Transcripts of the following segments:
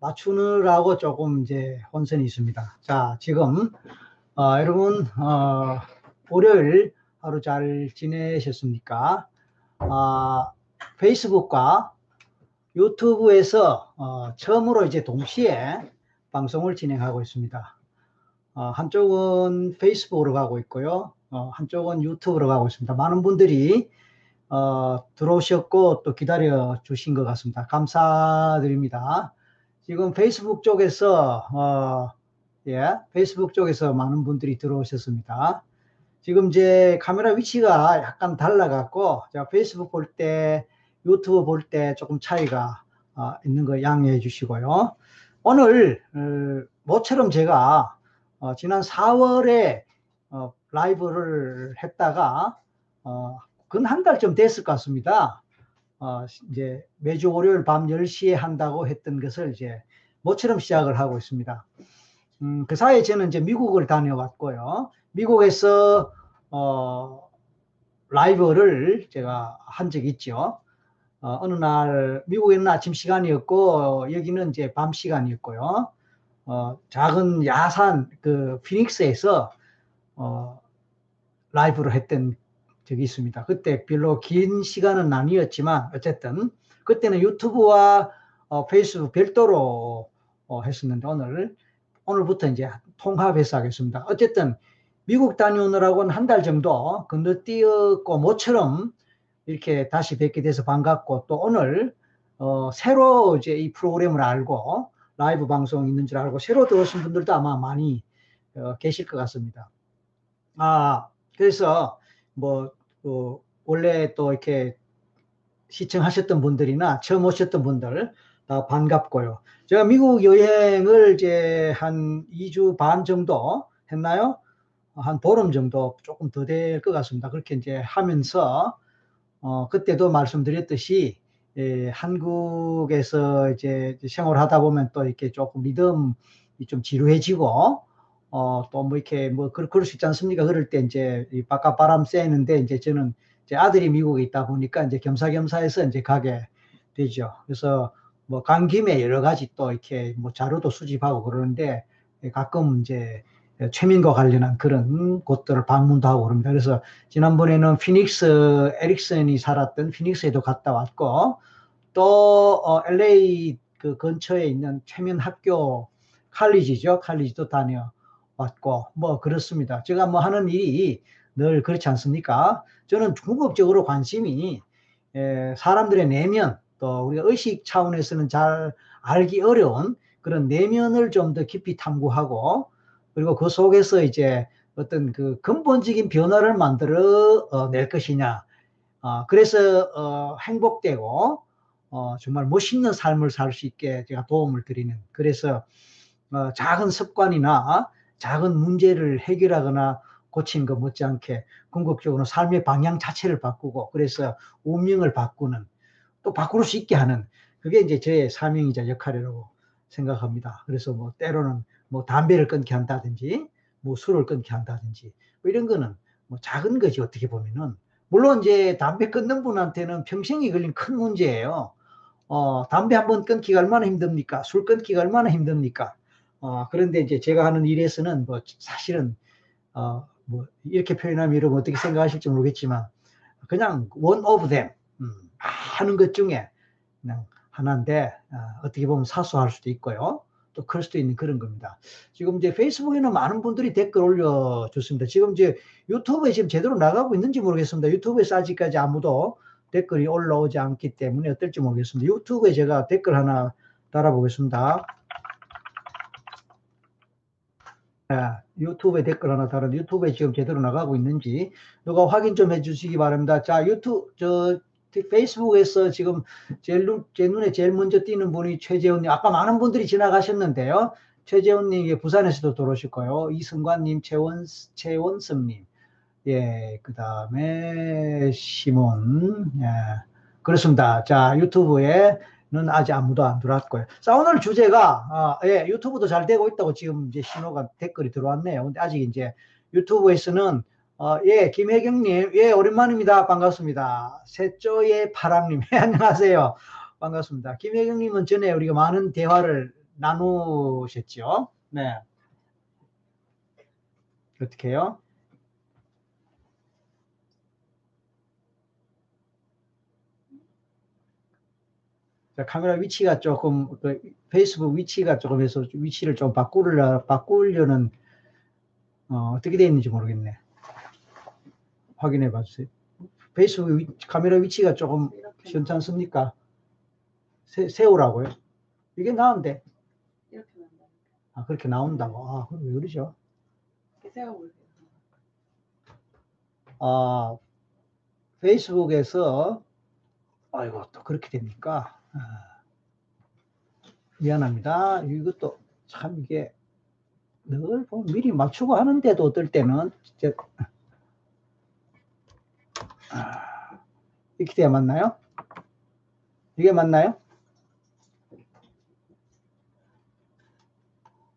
맞추느라고 조금 이제 혼선이 있습니다. 자, 지금 여러분 월요일 하루 잘 지내셨습니까? 페이스북과 유튜브에서 처음으로 이제 동시에 방송을 진행하고 있습니다. 한쪽은 페이스북으로 가고 있고요, 한쪽은 유튜브로 가고 있습니다. 많은 분들이 들어오셨고 또 기다려 주신 것 같습니다. 감사드립니다. 지금 페이스북 쪽에서 페이스북 쪽에서 많은 분들이 들어오셨습니다. 지금 제 카메라 위치가 약간 달라갖고 제가 페이스북 볼 때 유튜브 볼 때 조금 차이가 있는 거 양해해 주시고요. 오늘 모처럼 제가 지난 4월에 라이브를 했다가 근 한 달쯤 됐을 것 같습니다. 이제 매주 월요일 밤 10시에 한다고 했던 것을 이제 모처럼 시작을 하고 있습니다. 그 사이에 저는 이제 미국을 다녀왔고요. 미국에서 라이브를 제가 한 적이 있죠. 어느 날 미국에는 아침 시간이었고 여기는 이제 밤 시간이었고요. 작은 야산 그 피닉스에서 라이브를 했던 적이 있습니다. 그때 별로 긴 시간은 아니었지만 어쨌든 그때는 유튜브와 페이스북 별도로 했었는데 오늘부터 이제 통합해서 하겠습니다. 어쨌든 미국 다녀오느라고는 한 달 정도 건너뛰었고 모처럼 이렇게 다시 뵙게 돼서 반갑고 또 오늘 새로 이제 이 프로그램을 알고 라이브 방송 있는 줄 알고 새로 들어오신 분들도 아마 많이 계실 것 같습니다. 그래서 뭐 원래 또 이렇게 시청하셨던 분들이나 처음 오셨던 분들 다 반갑고요. 제가 미국 여행을 이제 한 2주 반 정도 했나요? 한 보름 정도 조금 더 될 것 같습니다. 그렇게 이제 하면서 그때도 말씀드렸듯이 한국에서 이제 생활하다 보면 또 이렇게 조금 리듬이 좀 지루해지고 또 뭐 이렇게 뭐 그럴 수 있지 않습니까? 그럴 때 이제 이 바깥 바람 쐬는데 이제 저는 제 아들이 미국에 있다 보니까 이제 겸사겸사해서 이제 가게 되죠. 그래서 뭐 간 김에 여러 가지 또 이렇게 뭐 자료도 수집하고 그러는데 가끔 이제 최민과 관련한 그런 곳들을 방문도 하고 그럽니다. 그래서 지난번에는 피닉스 에릭슨이 살았던 피닉스에도 갔다 왔고 또 LA 그 근처에 있는 최민 학교 칼리지도 다녀왔고 뭐 그렇습니다. 제가 뭐 하는 일이 늘 그렇지 않습니까? 저는 궁극적으로 관심이 사람들의 내면 또 우리가 의식 차원에서는 잘 알기 어려운 그런 내면을 좀 더 깊이 탐구하고 그리고 그 속에서 이제 어떤 그 근본적인 변화를 만들어 낼 것이냐. 그래서 행복되고 정말 멋있는 삶을 살 수 있게 제가 도움을 드리는. 그래서 작은 습관이나 작은 문제를 해결하거나 고치는 것 못지않게 궁극적으로 삶의 방향 자체를 바꾸고 그래서 운명을 바꾸는 또 바꿀 수 있게 하는 그게 이제 저의 사명이자 역할이라고 생각합니다. 그래서 뭐 때로는 뭐 담배를 끊게 한다든지 뭐 술을 끊게 한다든지 뭐 이런 거는 뭐 작은 거지 어떻게 보면은 물론 이제 담배 끊는 분한테는 평생이 걸린 큰 문제예요. 담배 한번 끊기가 얼마나 힘듭니까? 술 끊기가 얼마나 힘듭니까? 그런데 이제 제가 하는 일에서는 뭐 사실은 뭐 이렇게 표현하면 여러분 어떻게 생각하실지 모르겠지만 그냥 one of them 하는 것 중에 그냥 하나인데 어떻게 보면 사소할 수도 있고요. 또 그럴 수도 있는 그런 겁니다. 지금 이제 페이스북에는 많은 분들이 댓글 올려줬습니다. 지금 이제 유튜브에 지금 제대로 나가고 있는지 모르겠습니다. 유튜브에서 아직까지 아무도 댓글이 올라오지 않기 때문에 어떨지 모르겠습니다. 유튜브에 제가 댓글 하나 달아보겠습니다. 유튜브에 댓글 하나 달았는데 유튜브에 지금 제대로 나가고 있는지 누가 확인 좀 해주시기 바랍니다. 자, 페이스북에서 지금 제 눈에 제일 먼저 띄는 분이 최재훈님. 아까 많은 분들이 지나가셨는데요. 최재훈님 부산에서도 들어오실 거예요. 이승관님, 최원섭님, 그 다음에 시몬, 그렇습니다. 자, 유튜브에는 아직 아무도 안 들어왔고요. 자, 오늘 주제가 유튜브도 잘 되고 있다고 지금 이제 신호가 댓글이 들어왔네요. 근데 아직 이제 유튜브에서는 김혜경님, 오랜만입니다. 반갑습니다. 세조의 파랑님, 안녕하세요. 반갑습니다. 김혜경님은 전에 우리가 많은 대화를 나누셨죠? 네. 어떻게 해요? 자, 카메라 위치가 조금, 페이스북 위치가 조금 해서 위치를 좀 바꾸려는, 어떻게 되어 있는지 모르겠네. 확인해 봐주세요. 페이스북 카메라 위치가 조금 괜찮습니까? 세우라고요? 이게 나은데. 이렇게 나온다. 아, 그렇게 나온다고? 아, 그럼 왜 그러죠? 이렇게 세워볼게요. 아, 페이스북에서, 아이고, 또 그렇게 됩니까? 아, 미안합니다. 이것도 참 이게 늘 보면 미리 맞추고 하는데도 어떨 때는 진짜 이렇게 돼야 맞나요? 이게 맞나요?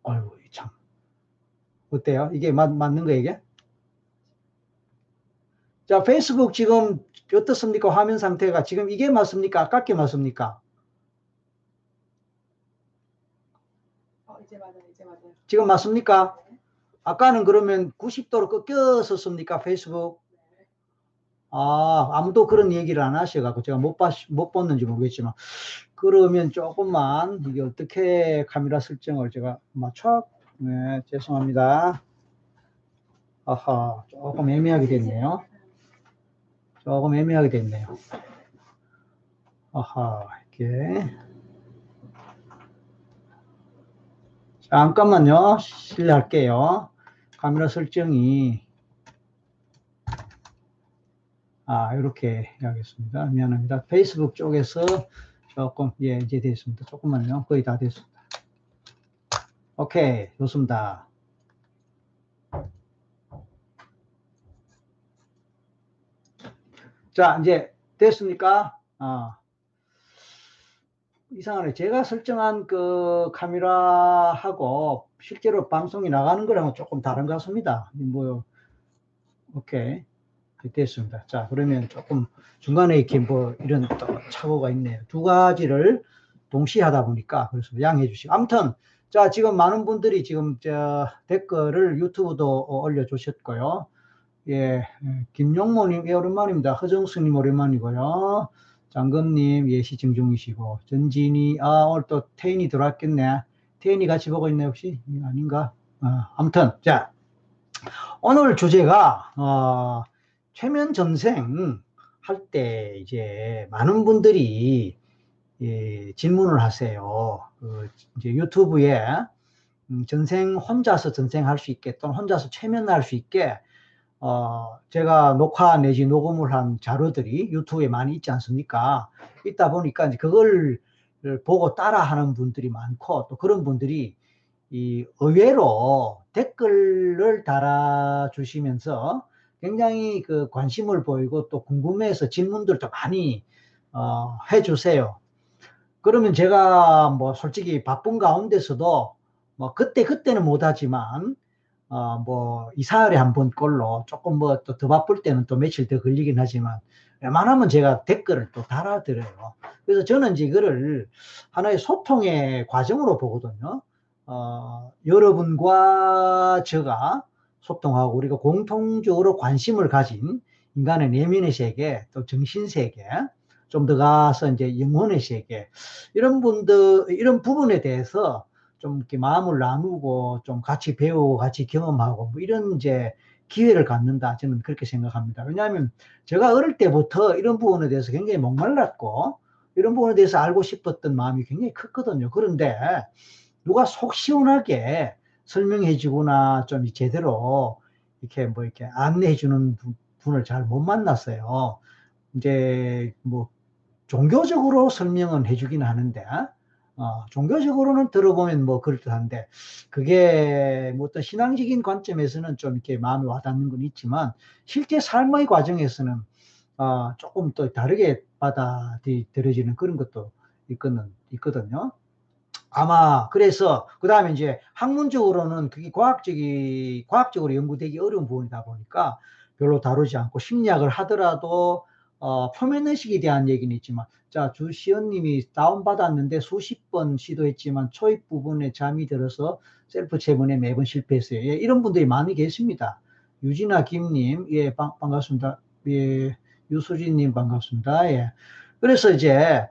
아이고 참 어때요? 이게 맞는 거예요 이게? 자, 페이스북 지금 어떻습니까? 화면 상태가 지금 이게 맞습니까? 아깝게 맞습니까? 이제 맞아요. 이제 맞아요. 지금 맞습니까? 네. 아까는 그러면 90도로 꺾였었습니까? 페이스북. 네. 아, 아무도 그런 얘기를 안 하셔가지고 제가 못 봤는지 모르겠지만, 그러면 조금만 이게 어떻게 카메라 설정을 제가 맞춰? 네, 죄송합니다. 아하, 조금 애매하게 됐네요. 조금 애매하게 됐네요. 아하, 이렇게. 잠깐만요. 실례할게요. 카메라 설정이. 아, 이렇게 해야겠습니다. 미안합니다. 페이스북 쪽에서 조금, 예, 이제 됐습니다. 조금만요. 거의 다 됐습니다. 오케이. 좋습니다. 자, 이제 됐습니까? 아, 이상하네. 제가 설정한 그 카메라하고 실제로 방송이 나가는 거랑은 조금 다른 것 같습니다. 뭐, 오케이. 됐습니다. 자, 그러면 조금 중간에 이렇게 뭐 이런 또 착오가 있네요. 두 가지를 동시에 하다 보니까. 그래서 양해해 주시고. 아무튼, 자, 지금 많은 분들이 지금 저 댓글을 유튜브도 올려주셨고요. 예, 김용모님, 예, 오랜만입니다. 허정수님, 오랜만이고요. 장금님, 예, 시청 중이시고. 전진이, 아, 오늘 또 태인이 들어왔겠네. 태인이 같이 보고 있네, 혹시? 아닌가? 아무튼, 자, 오늘 주제가, 최면 전생 할 때, 이제, 많은 분들이, 예, 질문을 하세요. 이제 유튜브에, 전생, 혼자서 전생할 수 있게, 또는 혼자서 최면할 수 있게, 제가 녹화 내지 녹음을 한 자료들이 유튜브에 많이 있지 않습니까? 있다 보니까 이제 그걸 보고 따라 하는 분들이 많고, 또 그런 분들이 이 의외로 댓글을 달아주시면서 굉장히 그 관심을 보이고 또 궁금해서 질문들도 많이 해주세요. 그러면 제가 뭐 솔직히 바쁜 가운데서도 뭐 그때는 못하지만 뭐 2~4월에 한 번꼴로 조금 뭐 또 더 바쁠 때는 또 며칠 더 걸리긴 하지만 웬만하면 제가 댓글을 또 달아드려요. 그래서 저는 이제 이거를 하나의 소통의 과정으로 보거든요. 여러분과 제가 소통하고 우리가 공통적으로 관심을 가진 인간의 내면의 세계, 또 정신 세계, 좀 더 가서 이제 영혼의 세계, 이런 분들, 이런 부분에 대해서 좀 이렇게 마음을 나누고 좀 같이 배우고 같이 경험하고 뭐 이런 이제 기회를 갖는다, 저는 그렇게 생각합니다. 왜냐하면 제가 어릴 때부터 이런 부분에 대해서 굉장히 목말랐고 이런 부분에 대해서 알고 싶었던 마음이 굉장히 컸거든요. 그런데 누가 속 시원하게 설명해 주거나 좀 제대로 이렇게 뭐 이렇게 안내해 주는 분을 잘 못 만났어요. 이제 뭐 종교적으로 설명은 해 주긴 하는데 종교적으로는 들어보면 뭐 그럴듯한데, 그게 뭐 어떤 신앙적인 관점에서는 좀 이렇게 마음에 와닿는 건 있지만, 실제 삶의 과정에서는, 조금 또 다르게 받아들여지는 그런 것도 있거든요. 아마, 그래서, 그 다음에 이제 학문적으로는 그게 과학적으로 연구되기 어려운 부분이다 보니까 별로 다루지 않고, 심리학을 하더라도, 표면의식에 대한 얘기는 있지만, 자, 주시연님이 다운받았는데 수십 번 시도했지만 초입 부분에 잠이 들어서 셀프 체문에 매번 실패했어요. 예, 이런 분들이 많이 계십니다. 유진아 김님, 예, 반갑습니다. 예, 유수진님 반갑습니다. 예. 그래서 이제,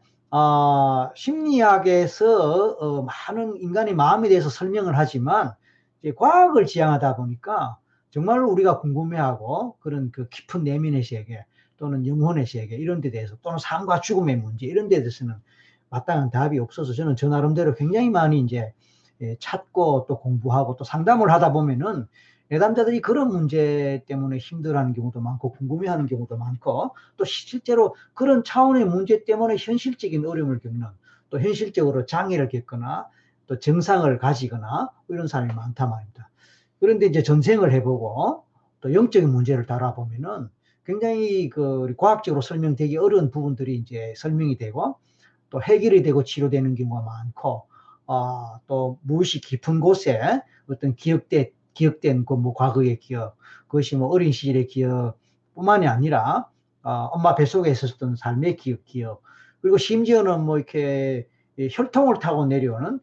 심리학에서 많은 인간의 마음에 대해서 설명을 하지만, 이제 과학을 지향하다 보니까 정말 우리가 궁금해하고 그런 그 깊은 내면의 세계 또는 영혼의 세계 이런 데 대해서, 또는 삶과 죽음의 문제 이런 데 대해서는 마땅한 답이 없어서, 저는 저 나름대로 굉장히 많이 이제 찾고 또 공부하고 또 상담을 하다 보면은 내담자들이 그런 문제 때문에 힘들어하는 경우도 많고 궁금해하는 경우도 많고, 또 실제로 그런 차원의 문제 때문에 현실적인 어려움을 겪는, 또 현실적으로 장애를 겪거나 또 증상을 가지거나 이런 사람이 많단 말입니다. 그런데 이제 전생을 해보고 또 영적인 문제를 다뤄보면은 굉장히 그 과학적으로 설명되기 어려운 부분들이 이제 설명이 되고 또 해결이 되고 치료되는 경우가 많고, 또 무의식 깊은 곳에 어떤 기억된 그 뭐 과거의 기억, 그것이 뭐 어린 시절의 기억뿐만이 아니라 엄마 뱃속에 있었던 삶의 기억, 그리고 심지어는 뭐 이렇게 혈통을 타고 내려오는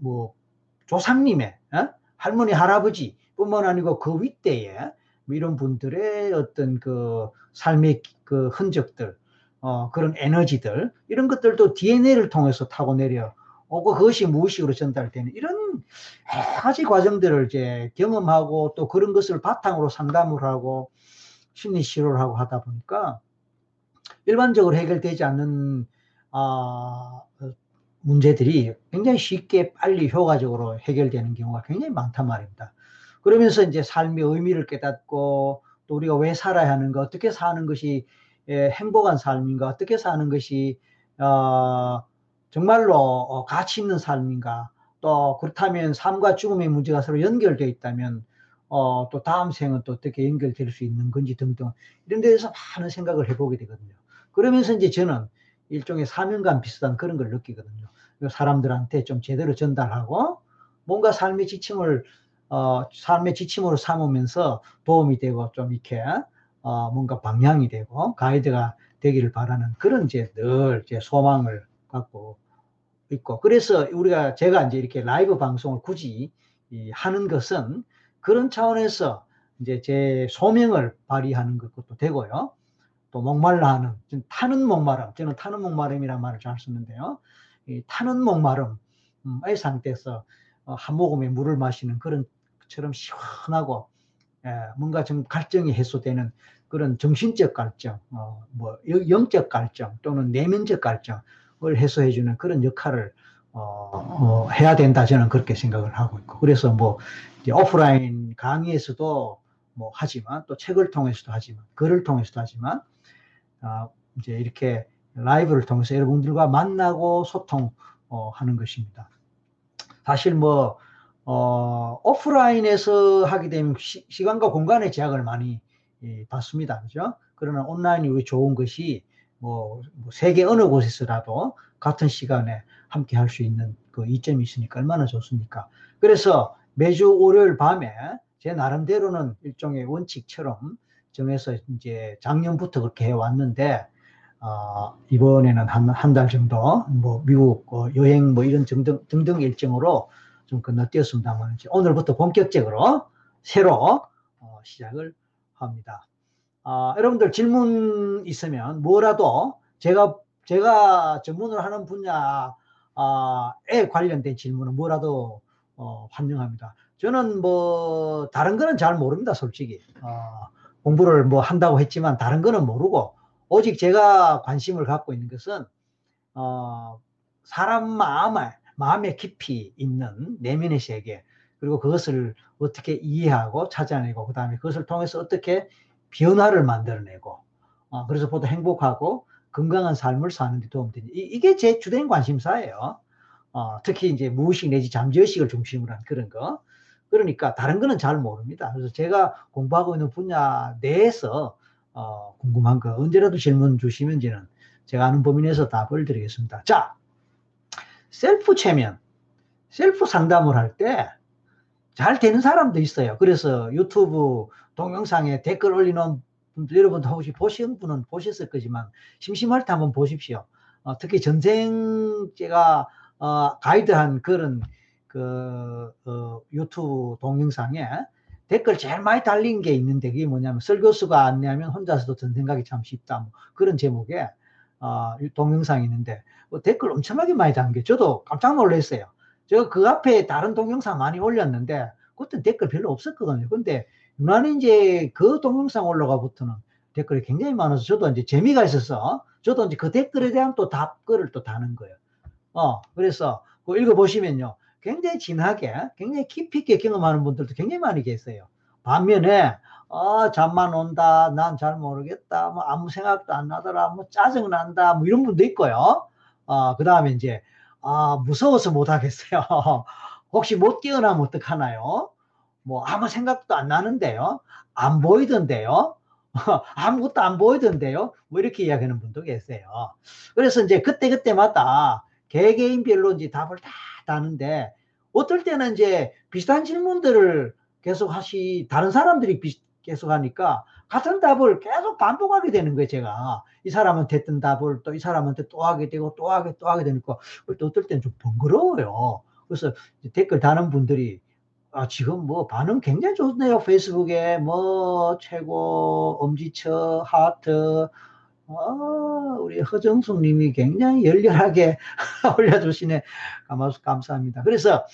뭐 조상님의 할머니 할아버지뿐만 아니고 그 윗대에 뭐 이런 분들의 어떤 그 삶의 그 흔적들, 그런 에너지들, 이런 것들도 DNA를 통해서 타고 내려 오고 그것이 무의식으로 전달되는 이런 여러 가지 과정들을 이제 경험하고, 또 그런 것을 바탕으로 상담을 하고 심리치료를 하고 하다 보니까 일반적으로 해결되지 않는 문제들이 굉장히 쉽게 빨리 효과적으로 해결되는 경우가 굉장히 많단 말입니다. 그러면서 이제 삶의 의미를 깨닫고, 또 우리가 왜 살아야 하는가, 어떻게 사는 것이 행복한 삶인가, 어떻게 사는 것이 정말로 가치 있는 삶인가, 또 그렇다면 삶과 죽음의 문제가 서로 연결되어 있다면 또 다음 생은 또 어떻게 연결될 수 있는 건지 등등, 이런 데에서 많은 생각을 해보게 되거든요. 그러면서 이제 저는 일종의 사명감 비슷한 그런 걸 느끼거든요. 사람들한테 좀 제대로 전달하고 뭔가 삶의 지침을 삶의 지침으로 삼으면서 도움이 되고 좀 이렇게 뭔가 방향이 되고 가이드가 되기를 바라는 그런 이제 늘 제 소망을 갖고 있고, 그래서 제가 이제 이렇게 라이브 방송을 굳이 하는 것은 그런 차원에서 이제 제 소명을 발휘하는 것도 되고요. 또 목말라하는, 타는 목마름, 저는 타는 목마름이라는 말을 잘 쓰는데요. 이 타는 목마름의 상태에서 한 모금의 물을 마시는 그런 것처럼 시원하고, 뭔가 좀 갈증이 해소되는 그런 정신적 갈증, 뭐 영적 갈증 또는 내면적 갈증 을 해소해주는 그런 역할을 해야 된다, 저는 그렇게 생각을 하고 있고, 그래서 뭐 이제 오프라인 강의에서도 뭐 하지만, 또 책을 통해서도 하지만, 글을 통해서도 하지만, 이제 이렇게 라이브를 통해서 여러분들과 만나고 소통하는 것입니다. 사실 뭐 오프라인에서 하게 되면 시간과 공간의 제약을 많이 받습니다, 그죠? 그러나 온라인이 왜 좋은 것이, 뭐 세계 어느 곳에서라도 같은 시간에 함께 할 수 있는 그 이점이 있으니까 얼마나 좋습니까? 그래서 매주 월요일 밤에 제 나름대로는 일종의 원칙처럼 정해서 이제 작년부터 그렇게 해왔는데, 이번에는 한 달 정도 뭐 미국 여행 뭐 이런 등등 일정으로 좀 건너뛰었습니다만, 오늘부터 본격적으로 새로 시작을 합니다. 여러분들 질문 있으면 뭐라도 제가 전문을 하는 분야에 관련된 질문은 뭐라도 환영합니다. 저는 뭐 다른 거는 잘 모릅니다, 솔직히. 공부를 뭐 한다고 했지만 다른 거는 모르고, 오직 제가 관심을 갖고 있는 것은 사람 마음에 깊이 있는 내면의 세계, 그리고 그것을 어떻게 이해하고 찾아내고, 그 다음에 그것을 통해서 어떻게 변화를 만들어내고, 그래서 보다 행복하고 건강한 삶을 사는 데 도움되는, 이게 제 주된 관심사예요. 특히 이제 무의식 내지 잠재의식을 중심으로 한 그런 거. 그러니까 다른 거는 잘 모릅니다. 그래서 제가 공부하고 있는 분야 내에서 궁금한 거 언제라도 질문 주시면 저는 제가 아는 범위 내에서 답을 드리겠습니다. 자, 셀프 체면, 셀프 상담을 할 때 잘 되는 사람도 있어요. 그래서 유튜브 동영상에 댓글 올리는 여러분도 혹시 보신 분은 보셨을 거지만 심심할 때 한번 보십시오. 특히 전생 제가 가이드한 그런 그 유튜브 동영상에 댓글 제일 많이 달린 게 있는데 그게 뭐냐면 설교수가 안내하면 혼자서도 전생각이 참 쉽다 뭐 그런 제목의 동영상이 있는데 댓글 엄청나게 많이 담겨 저도 깜짝 놀랐어요. 제가 그 앞에 다른 동영상 많이 올렸는데 그때 댓글 별로 없었거든요. 근데 유난히 이제 그 동영상 올라가부터는 댓글이 굉장히 많아서 저도 이제 재미가 있어서 저도 이제 그 댓글에 대한 또 답글을 또 다는 거예요. 그래서 그거 읽어보시면요. 굉장히 진하게, 굉장히 깊이 있게 경험하는 분들도 굉장히 많이 계세요. 반면에, 잠만 온다, 난 잘 모르겠다, 뭐 아무 생각도 안 나더라, 뭐 짜증난다, 뭐 이런 분도 있고요. 그 다음에 이제, 무서워서 못 하겠어요. 혹시 못 깨어나면 어떡하나요? 뭐 아무 생각도 안 나는데요. 안 보이던데요. 아무것도 안 보이던데요. 뭐 이렇게 이야기하는 분도 계세요. 그래서 이제 그때그때마다 개개인별로 이제 답을 다 다는데 어떨 때는 이제 비슷한 질문들을 계속 다른 사람들이 계속 하니까 같은 답을 계속 반복하게 되는 거예요. 제가 이 사람한테 했던 답을 또 이 사람한테 또 하게 되고 또 하게 되니까 어떨 때는 좀 번거로워요. 그래서 댓글 다는 분들이 지금 뭐 반응 굉장히 좋네요. 페이스북에 뭐 최고, 엄지척, 하트, 우리 허정숙 님이 굉장히 열렬하게 올려주시네. 감사합니다. 그래서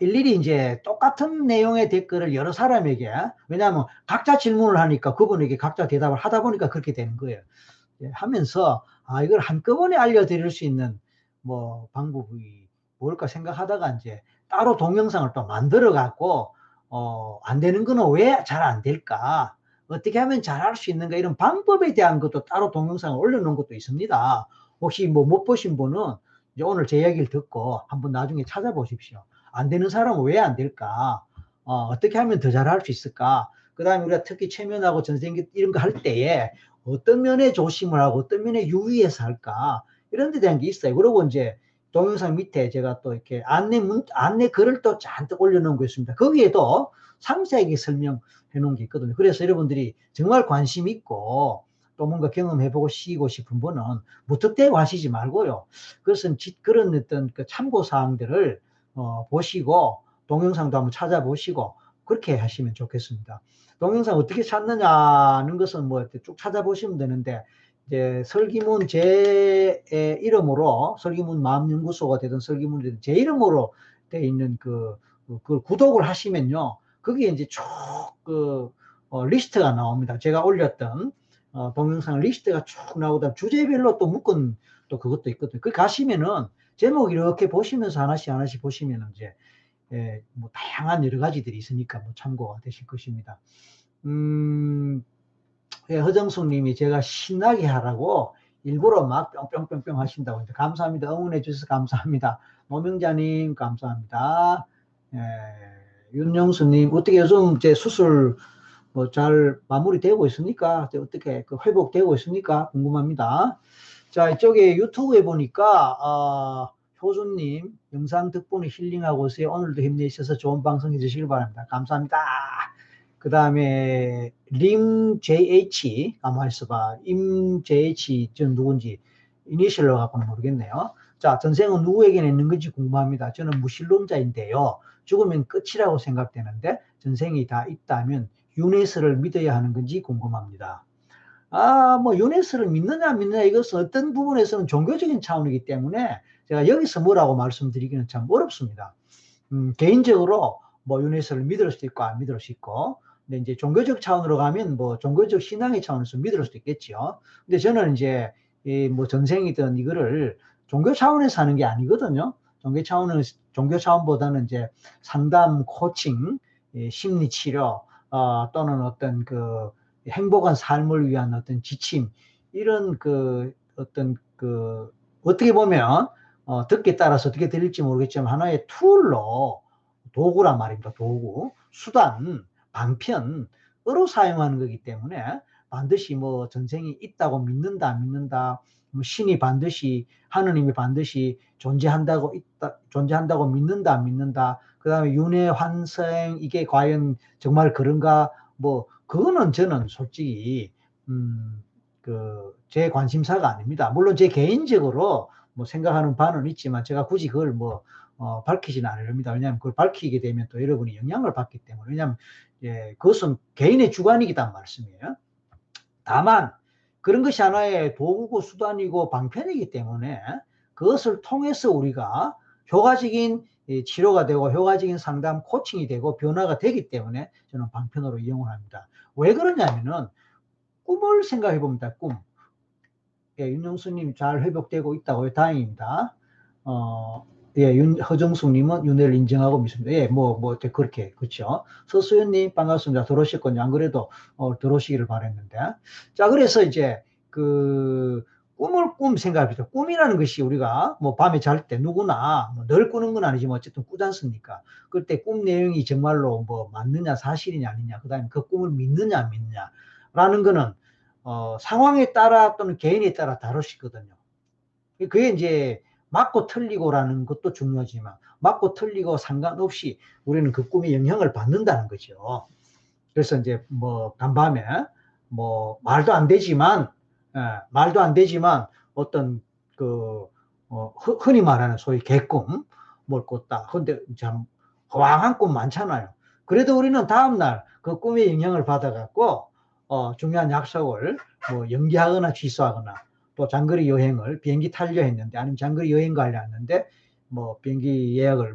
일일이 이제 똑같은 내용의 댓글을 여러 사람에게, 왜냐하면 각자 질문을 하니까 그분에게 각자 대답을 하다 보니까 그렇게 되는 거예요. 하면서 이걸 한꺼번에 알려드릴 수 있는 뭐 방법이 뭘까 생각하다가 이제 따로 동영상을 또 만들어 갖고 안 되는 거는 왜 잘 안 될까? 어떻게 하면 잘할 수 있는가 이런 방법에 대한 것도 따로 동영상을 올려놓은 것도 있습니다. 혹시 뭐 못 보신 분은 이제 오늘 제 이야기를 듣고 한번 나중에 찾아보십시오. 안 되는 사람은 왜 안 될까? 어떻게 하면 더 잘할 수 있을까? 그 다음에 우리가 특히 최면하고 전생기 이런 거 할 때에 어떤 면에 조심을 하고 어떤 면에 유의해서 할까? 이런 데 대한 게 있어요. 그리고 이제 동영상 밑에 제가 또 이렇게 안내 글을 또 잔뜩 올려놓은 거 있습니다. 거기에도 상세하게 설명해 놓은 게 있거든요. 그래서 여러분들이 정말 관심 있고 또 뭔가 경험해보고 쉬고 싶은 분은 무턱대고 하시지 말고요. 그것은 그런 어떤 그 참고사항들을 보시고 동영상도 한번 찾아보시고 그렇게 하시면 좋겠습니다. 동영상 어떻게 찾느냐는 것은 뭐 이렇게 쭉 찾아보시면 되는데 이제 설기문 제 이름으로 설기문 마음연구소가 되든 설기문이 되든 제 이름으로 돼 있는 그 구독을 하시면요. 거기에 이제 쭉 리스트가 나옵니다. 제가 올렸던 동영상 리스트가 쭉 나오다 주제별로 또 묶은 또 그것도 있거든요. 그 가시면은 제목 이렇게 보시면서 하나씩 보시면은 이제 뭐 다양한 여러 가지들이 있으니까 뭐 참고가 되실 것입니다. 허정숙 님이 제가 신나게 하라고 일부러 막 뿅뿅뿅뿅 하신다고 했는데 감사합니다. 응원해 주셔서 감사합니다. 노명자님 감사합니다. 윤영수 님 어떻게 요즘 제 수술 뭐 잘 마무리되고 있습니까? 어떻게 회복되고 있습니까? 궁금합니다. 자 이쪽에 유튜브에 보니까 효준 님 영상 덕분에 힐링하고 있어요. 오늘도 힘내셔서 좋은 방송 해주시길 바랍니다. 감사합니다. 그 다음에 림JH 가만히 있어봐. 임JH 전 누군지 이니셜로 갖고는 모르겠네요. 자 전생은 누구에게는 있는 건지 궁금합니다. 저는 무신론자인데요. 죽으면 끝이라고 생각되는데 전생이 다 있다면 유네스를 믿어야 하는 건지 궁금합니다. 뭐 유네스를 믿느냐 믿느냐 이것은 어떤 부분에서는 종교적인 차원이기 때문에 제가 여기서 뭐라고 말씀드리기는 참 어렵습니다. 개인적으로 뭐 유네스를 믿을 수도 있고 안 믿을 수 있고 근데 이제 종교적 차원으로 가면 뭐 종교적 신앙의 차원에서 믿을 수도 있겠죠. 근데 저는 이제 뭐 전생이든 이거를 종교 차원에서 하는 게 아니거든요. 종교 차원보다는 이제 상담, 코칭, 심리 치료, 또는 어떤 그 행복한 삶을 위한 어떤 지침, 이런 그 어떤 그 어떻게 보면 듣기에 따라서 어떻게 들릴지 모르겠지만 하나의 툴로 도구란 말입니다. 도구, 수단, 방편으로 사용하는 거기 때문에 반드시 뭐 전생이 있다고 믿는다, 신이 반드시, 하느님이 반드시 존재한다고 믿는다, 안 믿는다. 그 다음에 윤회, 환생, 이게 과연 정말 그런가, 뭐, 그거는 저는 솔직히 그 제 관심사가 아닙니다. 물론 제 개인적으로 뭐 생각하는 바는 있지만 제가 굳이 그걸 뭐 밝히지는 않으렵니다. 왜냐하면 그걸 밝히게 되면 또 여러분이 영향을 받기 때문에. 왜냐하면 예, 그것은 개인의 주관이기단 말씀이에요. 다만 그런 것이 하나의 도구고 수단이고 방편이기 때문에 그것을 통해서 우리가 효과적인 치료가 되고 효과적인 상담 코칭이 되고 변화가 되기 때문에 저는 방편으로 이용을 합니다. 왜 그러냐면은 꿈을 생각해 봅니다. 꿈. 예, 윤영수님 잘 회복되고 있다고요. 다행입니다. 예, 허정숙님은 윤회를 인정하고 믿습니다. 예, 그렇게, 그렇죠. 서수연님, 반갑습니다. 들어오셨군요. 안 그래도, 들어오시기를 바랬는데. 자, 그래서 이제, 꿈을 생각합니다. 꿈이라는 것이 우리가, 밤에 잘 때 누구나, 늘 꾸는 건 아니지만, 어쨌든 꾸지 않습니까? 그때 꿈 내용이 정말로 맞느냐, 사실이냐, 아니냐, 그 다음에 그 꿈을 믿느냐, 안 믿느냐, 라는 거는, 상황에 따라 또는 개인에 따라 다르시거든요. 그게 이제, 맞고 틀리고라는 것도 중요하지만 맞고 틀리고 상관없이 우리는 그 꿈에 영향을 받는다는 거죠. 그래서 이제 간밤에 말도 안 되지만 어떤 그 흔히 말하는 소위 개꿈 뭘 꿨다. 근데 참 허황한 꿈 많잖아요. 그래도 우리는 다음 날 그 꿈에 영향을 받아 갖고 중요한 약속을 연기하거나 취소하거나 또 장거리 여행을 비행기 타려 했는데 아니면 장거리 여행 가려 했는데 비행기 예약을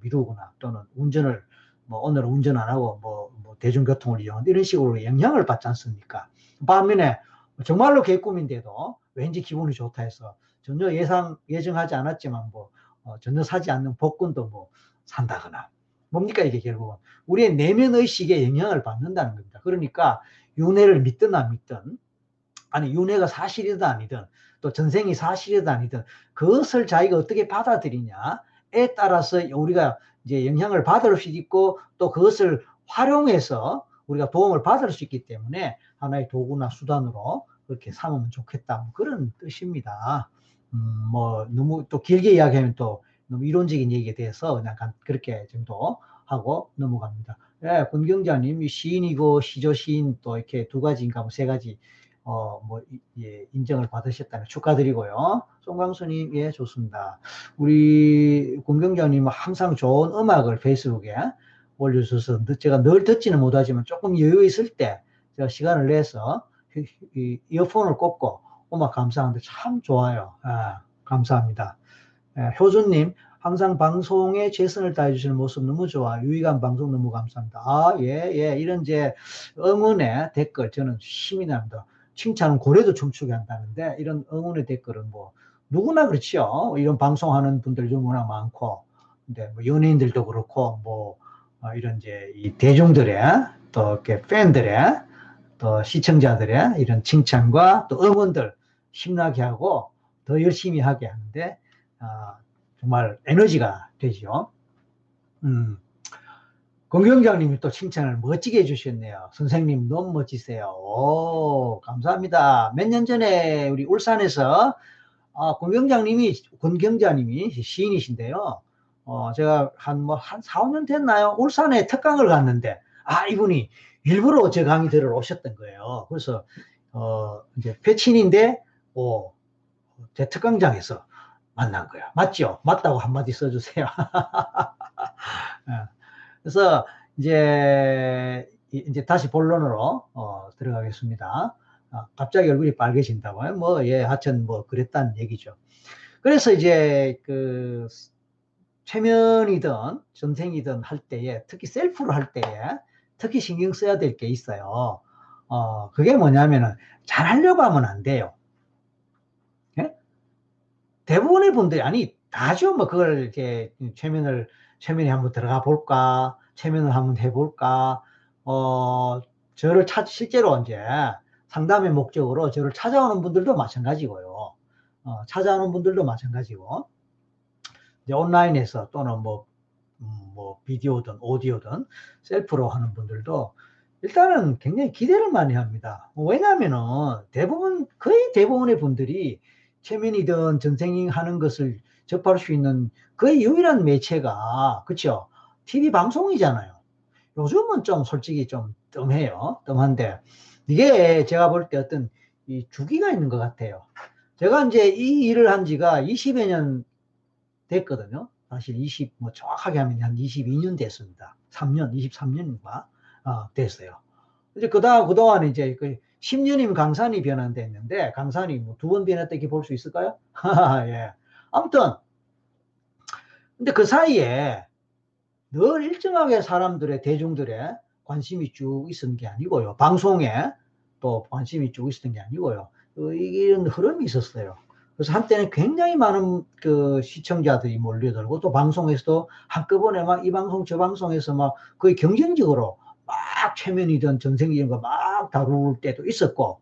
미루거나 또는 운전을 오늘 운전 안 하고 대중교통을 이용하는 이런 식으로 영향을 받지 않습니까? 반면에 정말로 개꿈인데도 왠지 기분이 좋다 해서 전혀 예정하지 않았지만 전혀 사지 않는 복권도 산다거나 뭡니까 이게 결국은 우리의 내면 의식에 영향을 받는다는 겁니다. 그러니까 윤회를 믿든 안 믿든 아니 윤회가 사실이든 아니든 또 전생이 사실이든 아니든 그것을 자기가 어떻게 받아들이냐에 따라서 우리가 이제 영향을 받을 수 있고 또 그것을 활용해서 우리가 도움을 받을 수 있기 때문에 하나의 도구나 수단으로 그렇게 삼으면 좋겠다 그런 뜻입니다. 너무 또 길게 이야기하면 또 너무 이론적인 얘기에 대해서 그냥 그렇게 정도 하고 넘어갑니다. 예, 권경자님 시인이고 시조 시인 또 이렇게 두 가지인가 세 가지 인정을 받으셨다면 축하드리고요. 송광수님, 예, 좋습니다. 우리 공경자님은 항상 좋은 음악을 페이스북에 올려주셔서 제가 늘 듣지는 못하지만 조금 여유 있을 때 제가 시간을 내서 이어폰을 꽂고 음악 감상하는데 참 좋아요. 아, 감사합니다. 예, 효준님, 항상 방송에 최선을 다해주시는 모습 너무 좋아. 유익한 방송 너무 감사합니다. 아, 예, 예. 이런 응원의 댓글 저는 힘이 납니다. 칭찬은 고래도 춤추게 한다는데 이런 응원의 댓글은 누구나 그렇죠. 이런 방송하는 분들도 워낙 많고, 근데 연예인들도 그렇고 이런 이 대중들의 또 이렇게 팬들의 또 시청자들의 이런 칭찬과 또 응원들 힘나게 하고 더 열심히 하게 하는데 정말 에너지가 되죠. 권경장님이 또 칭찬을 멋지게 해주셨네요. 선생님 너무 멋지세요. 오, 감사합니다. 몇 년 전에 우리 울산에서 권경자님이 시인이신데요. 제가 한 4, 5년 됐나요? 울산에 특강을 갔는데 이분이 일부러 제 강의 들으러 오셨던 거예요. 그래서 이제 회친인데 제 특강장에서 만난 거야. 맞죠? 맞다고 한마디 써주세요. 그래서 이제 다시 본론으로 들어가겠습니다. 갑자기 얼굴이 빨개진다고요? 예, 하여튼 그랬다는 얘기죠. 그래서 이제 최면이든 전생이든 할 때에 특히 셀프로 할 때에 특히 신경 써야 될 게 있어요. 그게 뭐냐면은 잘 하려고 하면 안 돼요. 예? 대부분의 분들이 아니 다죠. 그걸 이렇게 최면에 한번 들어가 볼까? 최면을 한번 해볼까? 실제로 이제 상담의 목적으로 저를 찾아오는 분들도 마찬가지고요. 이제 온라인에서 또는 비디오든 오디오든 셀프로 하는 분들도 일단은 굉장히 기대를 많이 합니다. 왜냐면은 거의 대부분의 분들이 최면이든 전생이 하는 것을 접할 수 있는 거의 유일한 매체가, 그쵸? TV 방송이잖아요. 요즘은 좀 솔직히 좀 뜸해요. 뜸한데 이게 제가 볼 때 어떤 이 주기가 있는 것 같아요. 제가 이제 이 일을 한 지가 20여 년 됐거든요. 사실 20, 뭐 정확하게 하면 한 22년 됐습니다. 23년인가 됐어요. 이제 그동안 이제 그 10년이면 강산이 변환됐는데, 강산이 뭐 두 번 변했다고 볼 수 있을까요? 예. 아무튼 근데 그 사이에 늘 일정하게 사람들의, 대중들의 관심이 쭉 있었던 게 아니고요. 방송에 또 관심이 쭉 있었던 게 아니고요. 이런 흐름이 있었어요. 그래서 한때는 굉장히 많은 그 시청자들이 몰려들고, 또 방송에서도 한꺼번에 막 이 방송 저 방송에서 막 거의 경쟁적으로 막 최면이든 전생이든 거 막 다룰 때도 있었고,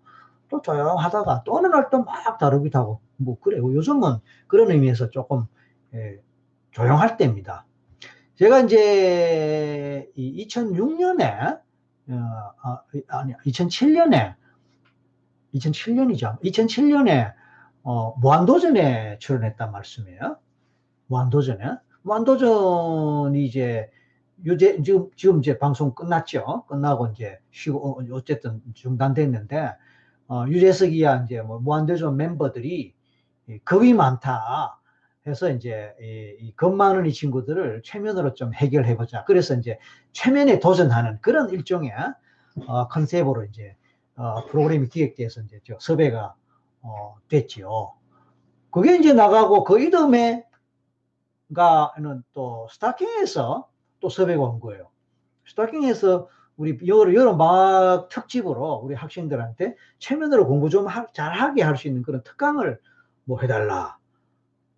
또 조용하다가 또 어느 날 또 막 다루기도 하고, 뭐 그래요. 요즘은 그런 의미에서 조금 조용할 때입니다. 제가 이제 2007년에 무한도전에 출연했단 말씀이에요. 무한도전이 이제 요새 지금 이제 방송 끝났죠. 끝나고 이제 쉬고 어쨌든 중단됐는데, 유재석이야 이제 뭐 무한도전 멤버들이 겁이 많다 해서 이제 이 겁 많은 이 친구들을 최면으로 좀 해결해 보자. 그래서 이제 최면에 도전하는 그런 일종의 컨셉으로 이제 프로그램이 기획돼서 이제 저 섭외가 됐지요. 그게 이제 나가고, 그 이듬해가는 또 스타킹에서 또 섭외가 온 거예요. 스타킹에서 우리 여름 방학 특집으로 우리 학생들한테 체면으로 공부 좀 잘하게 할 수 있는 그런 특강을 뭐 해달라.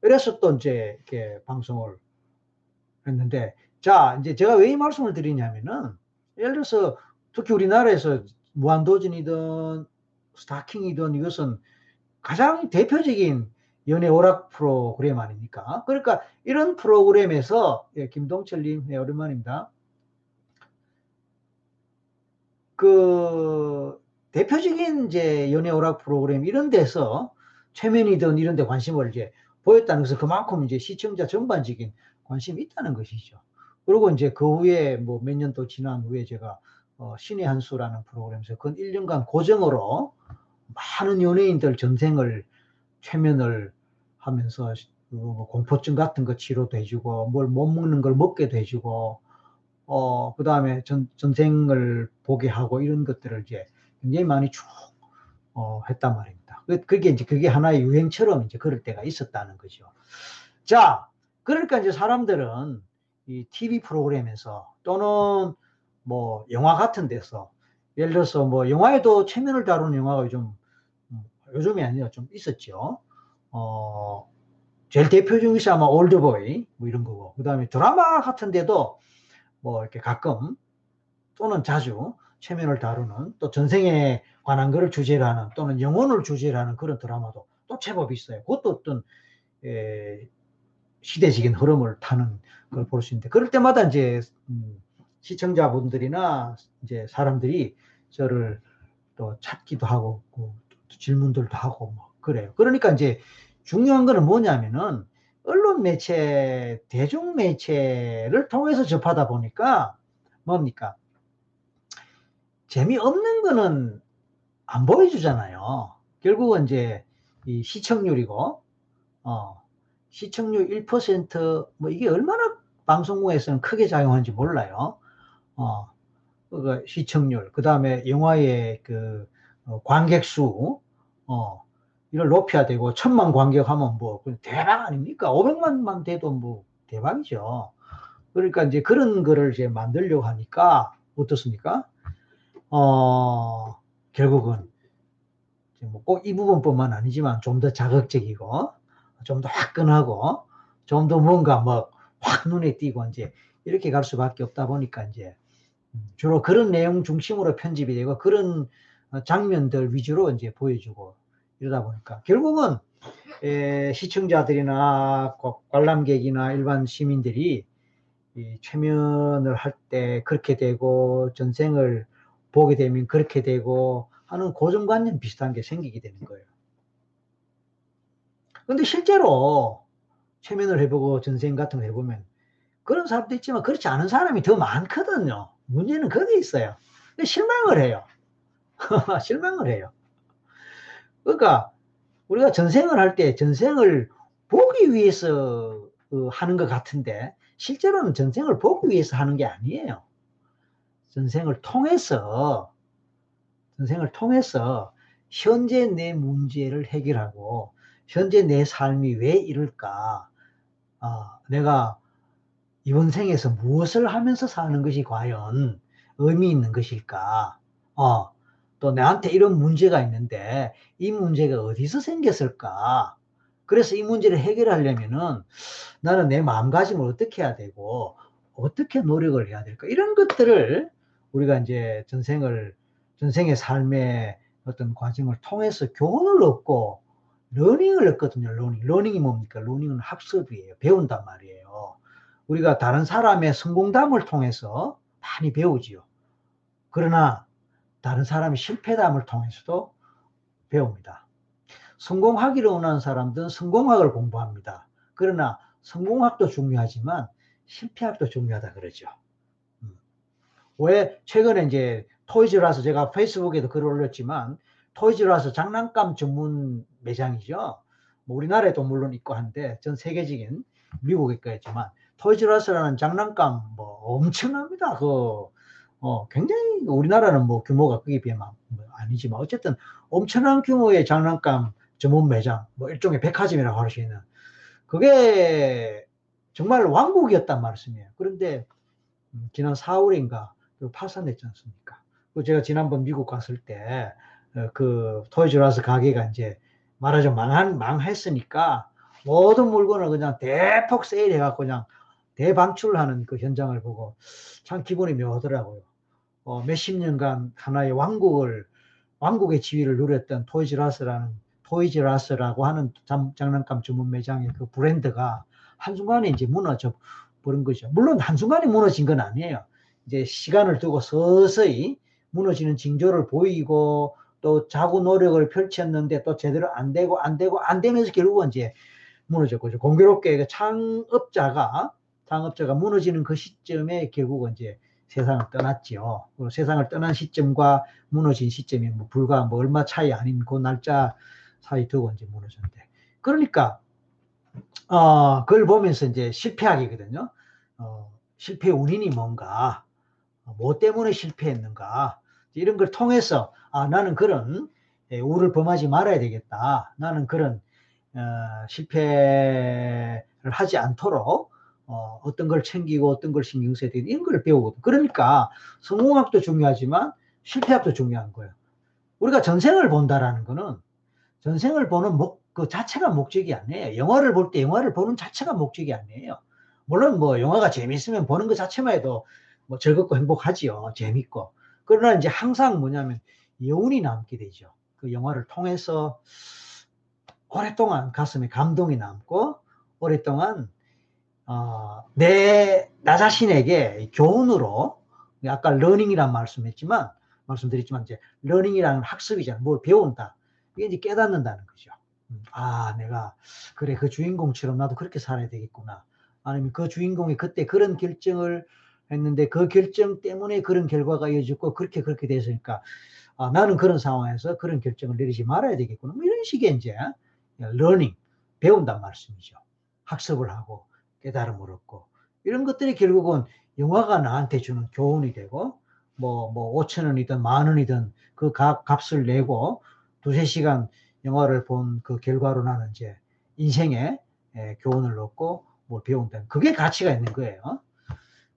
그래서 또 이제 이렇게 방송을 했는데, 자, 이제 제가 왜 이 말씀을 드리냐면은, 예를 들어서 특히 우리나라에서 무한도전이든 스타킹이든 이것은 가장 대표적인 연예 오락 프로그램 아닙니까? 그러니까 이런 프로그램에서, 예, 김동철님, 예, 오랜만입니다. 그 대표적인 이제 연예 오락 프로그램 이런 데서 최면이든 이런 데 관심을 이제 보였다는 것은 그만큼 이제 시청자 전반적인 관심이 있다는 것이죠. 그리고 이제 그 후에 뭐 몇 년 또 지난 후에 제가 신의 한 수라는 프로그램에서 근 1년간 고정으로 많은 연예인들 전생을 최면을 하면서 공포증 같은 거 치료도 해주고, 뭘 못 먹는 걸 먹게도 해주고, 그 다음에 전생을 보게 하고, 이런 것들을 이제 굉장히 많이 쭉 했단 말입니다. 그게 이제 그게 하나의 유행처럼 이제 그럴 때가 있었다는 거죠. 자, 그러니까 이제 사람들은 이 TV 프로그램에서 또는 뭐 영화 같은 데서, 예를 들어서 뭐 영화에도 최면을 다루는 영화가 요즘이 아니라 좀 있었죠. 제일 대표적인 것이 아마 올드보이 뭐 이런 거고, 그 다음에 드라마 같은 데도 뭐 이렇게 가끔 또는 자주 최면을 다루는, 또 전생에 관한 거를 주제로 하는, 또는 영혼을 주제로 하는 그런 드라마도 또 제법 있어요. 그것도 어떤 시대적인 흐름을 타는 걸 볼 수 있는데, 그럴 때마다 이제 시청자분들이나 이제 사람들이 저를 또 찾기도 하고 질문들도 하고 뭐 그래요. 그러니까 이제 중요한 거는 뭐냐면은, 언론 매체, 대중 매체를 통해서 접하다 보니까 뭡니까? 재미없는 거는 안 보여주잖아요. 결국은 이제 이 시청률이고, 시청률 1% 뭐 이게 얼마나 방송국에서는 크게 작용하는지 몰라요. 그러니까 시청률, 그 다음에 영화의 그 관객수, 이걸 높여야 되고, 1000만 관객하면 뭐 대박 아닙니까? 500만만 돼도 뭐 대박이죠. 그러니까 이제 그런 거를 이제 만들려고 하니까 어떻습니까? 결국은 뭐 꼭 이 부분뿐만 아니지만 좀 더 자극적이고, 좀 더 화끈하고, 좀 더 뭔가 막 확 눈에 띄고, 이제 이렇게 갈 수밖에 없다 보니까 이제 주로 그런 내용 중심으로 편집이 되고, 그런 장면들 위주로 이제 보여주고, 이러다 보니까 결국은 시청자들이나 관람객이나 일반 시민들이 이 최면을 할 때 그렇게 되고, 전생을 보게 되면 그렇게 되고 하는 고정관념 비슷한 게 생기게 되는 거예요. 근데 실제로 최면을 해보고 전생 같은 거 해보면 그런 사람도 있지만 그렇지 않은 사람이 더 많거든요. 문제는 거기에 있어요. 실망을 해요. 실망을 해요. 그러니까 우리가 전생을 할 때 전생을 보기 위해서 하는 것 같은데 실제로는 전생을 보기 위해서 하는 게 아니에요. 전생을 통해서 현재 내 문제를 해결하고 현재 내 삶이 왜 이럴까, 내가 이번 생에서 무엇을 하면서 사는 것이 과연 의미 있는 것일까, 또 나한테 이런 문제가 있는데 이 문제가 어디서 생겼을까, 그래서 이 문제를 해결하려면은 나는 내 마음가짐을 어떻게 해야 되고 어떻게 노력을 해야 될까, 이런 것들을 우리가 이제 전생의 삶의 어떤 과정을 통해서 교훈을 얻고 러닝을 얻거든요. 러닝이 뭡니까? 러닝은 학습이에요. 배운단 말이에요. 우리가 다른 사람의 성공담을 통해서 많이 배우지요. 그러나 다른 사람의 실패담을 통해서도 배웁니다. 성공하기를 원하는 사람들은 성공학을 공부합니다. 그러나 성공학도 중요하지만 실패학도 중요하다 그러죠. 왜 최근에 이제 토이즈라서, 제가 페이스북에도 글을 올렸지만, 토이즈라서 장난감 전문 매장이죠. 뭐 우리나라에도 물론 있고 한데 전 세계적인 미국에 있지만 토이즈라서라는 장난감 뭐 엄청납니다. 굉장히 우리나라는 뭐 규모가 거기에 비하면 아니지만 어쨌든 엄청난 규모의 장난감 전문 매장, 뭐 일종의 백화점이라고 할 수 있는, 그게 정말 왕국이었단 말씀이에요. 그런데 지난 4월인가 파산했지 않습니까? 제가 지난번 미국 갔을 때 그 토이즈라서 가게가 이제 말하자면 망했으니까 모든 물건을 그냥 대폭 세일해갖고 그냥 대방출하는 그 현장을 보고 참 기분이 묘하더라고요. 몇십 년간 하나의 왕국의 지위를 누렸던 토이즈라서라고 하는 장난감 전문 매장의 그 브랜드가 한순간에 이제 무너져 버린 거죠. 물론 한순간에 무너진 건 아니에요. 이제 시간을 두고 서서히 무너지는 징조를 보이고, 또 자구 노력을 펼쳤는데 또 제대로 안 되면서 결국은 이제 무너졌고, 공교롭게 창업자가 무너지는 그 시점에 결국은 이제 세상을 떠났지요. 세상을 떠난 시점과 무너진 시점이 불과 얼마 차이 아닌 그 날짜 사이 두고 이제 무너졌는데. 그러니까, 그걸 보면서 이제 실패하기거든요. 실패의 원인이 뭔가, 뭐 때문에 실패했는가, 이런 걸 통해서 나는 그런 우를 범하지 말아야 되겠다, 나는 그런 실패를 하지 않도록 어떤 걸 챙기고 어떤 걸 신경 써야 되는, 이런 걸 배우거든. 그러니까 성공학도 중요하지만 실패학도 중요한 거예요. 우리가 전생을 본다라는 거는 전생을 보는 그 자체가 목적이 아니에요. 영화를 볼 때 영화를 보는 자체가 목적이 아니에요. 물론 영화가 재미있으면 보는 것 자체만 해도 즐겁고 행복하지요. 재밌고. 그러나 이제 항상 뭐냐면 여운이 남게 되죠. 그 영화를 통해서 오랫동안 가슴에 감동이 남고, 오랫동안 나 자신에게 교훈으로, 아까 러닝이란 말씀드렸지만 이제 러닝이라는 학습이잖아요. 뭘 배운다. 이게 이제 깨닫는다는 거죠. 내가 그래, 그 주인공처럼 나도 그렇게 살아야 되겠구나. 아니면 그 주인공이 그때 그런 결정을 했는데 그 결정 때문에 그런 결과가 이어졌고 그렇게 됐으니까 나는 그런 상황에서 그런 결정을 내리지 말아야 되겠구나. 이런 식의 이제 러닝, 배운단 말씀이죠. 학습을 하고 깨달음을 얻고, 이런 것들이 결국은 영화가 나한테 주는 교훈이 되고, 5,000원이든 10,000원이든 그 값을 내고 두세 시간 영화를 본 그 결과로 나는 이제 인생의 교훈을 얻고 뭘 배운다. 그게 가치가 있는 거예요.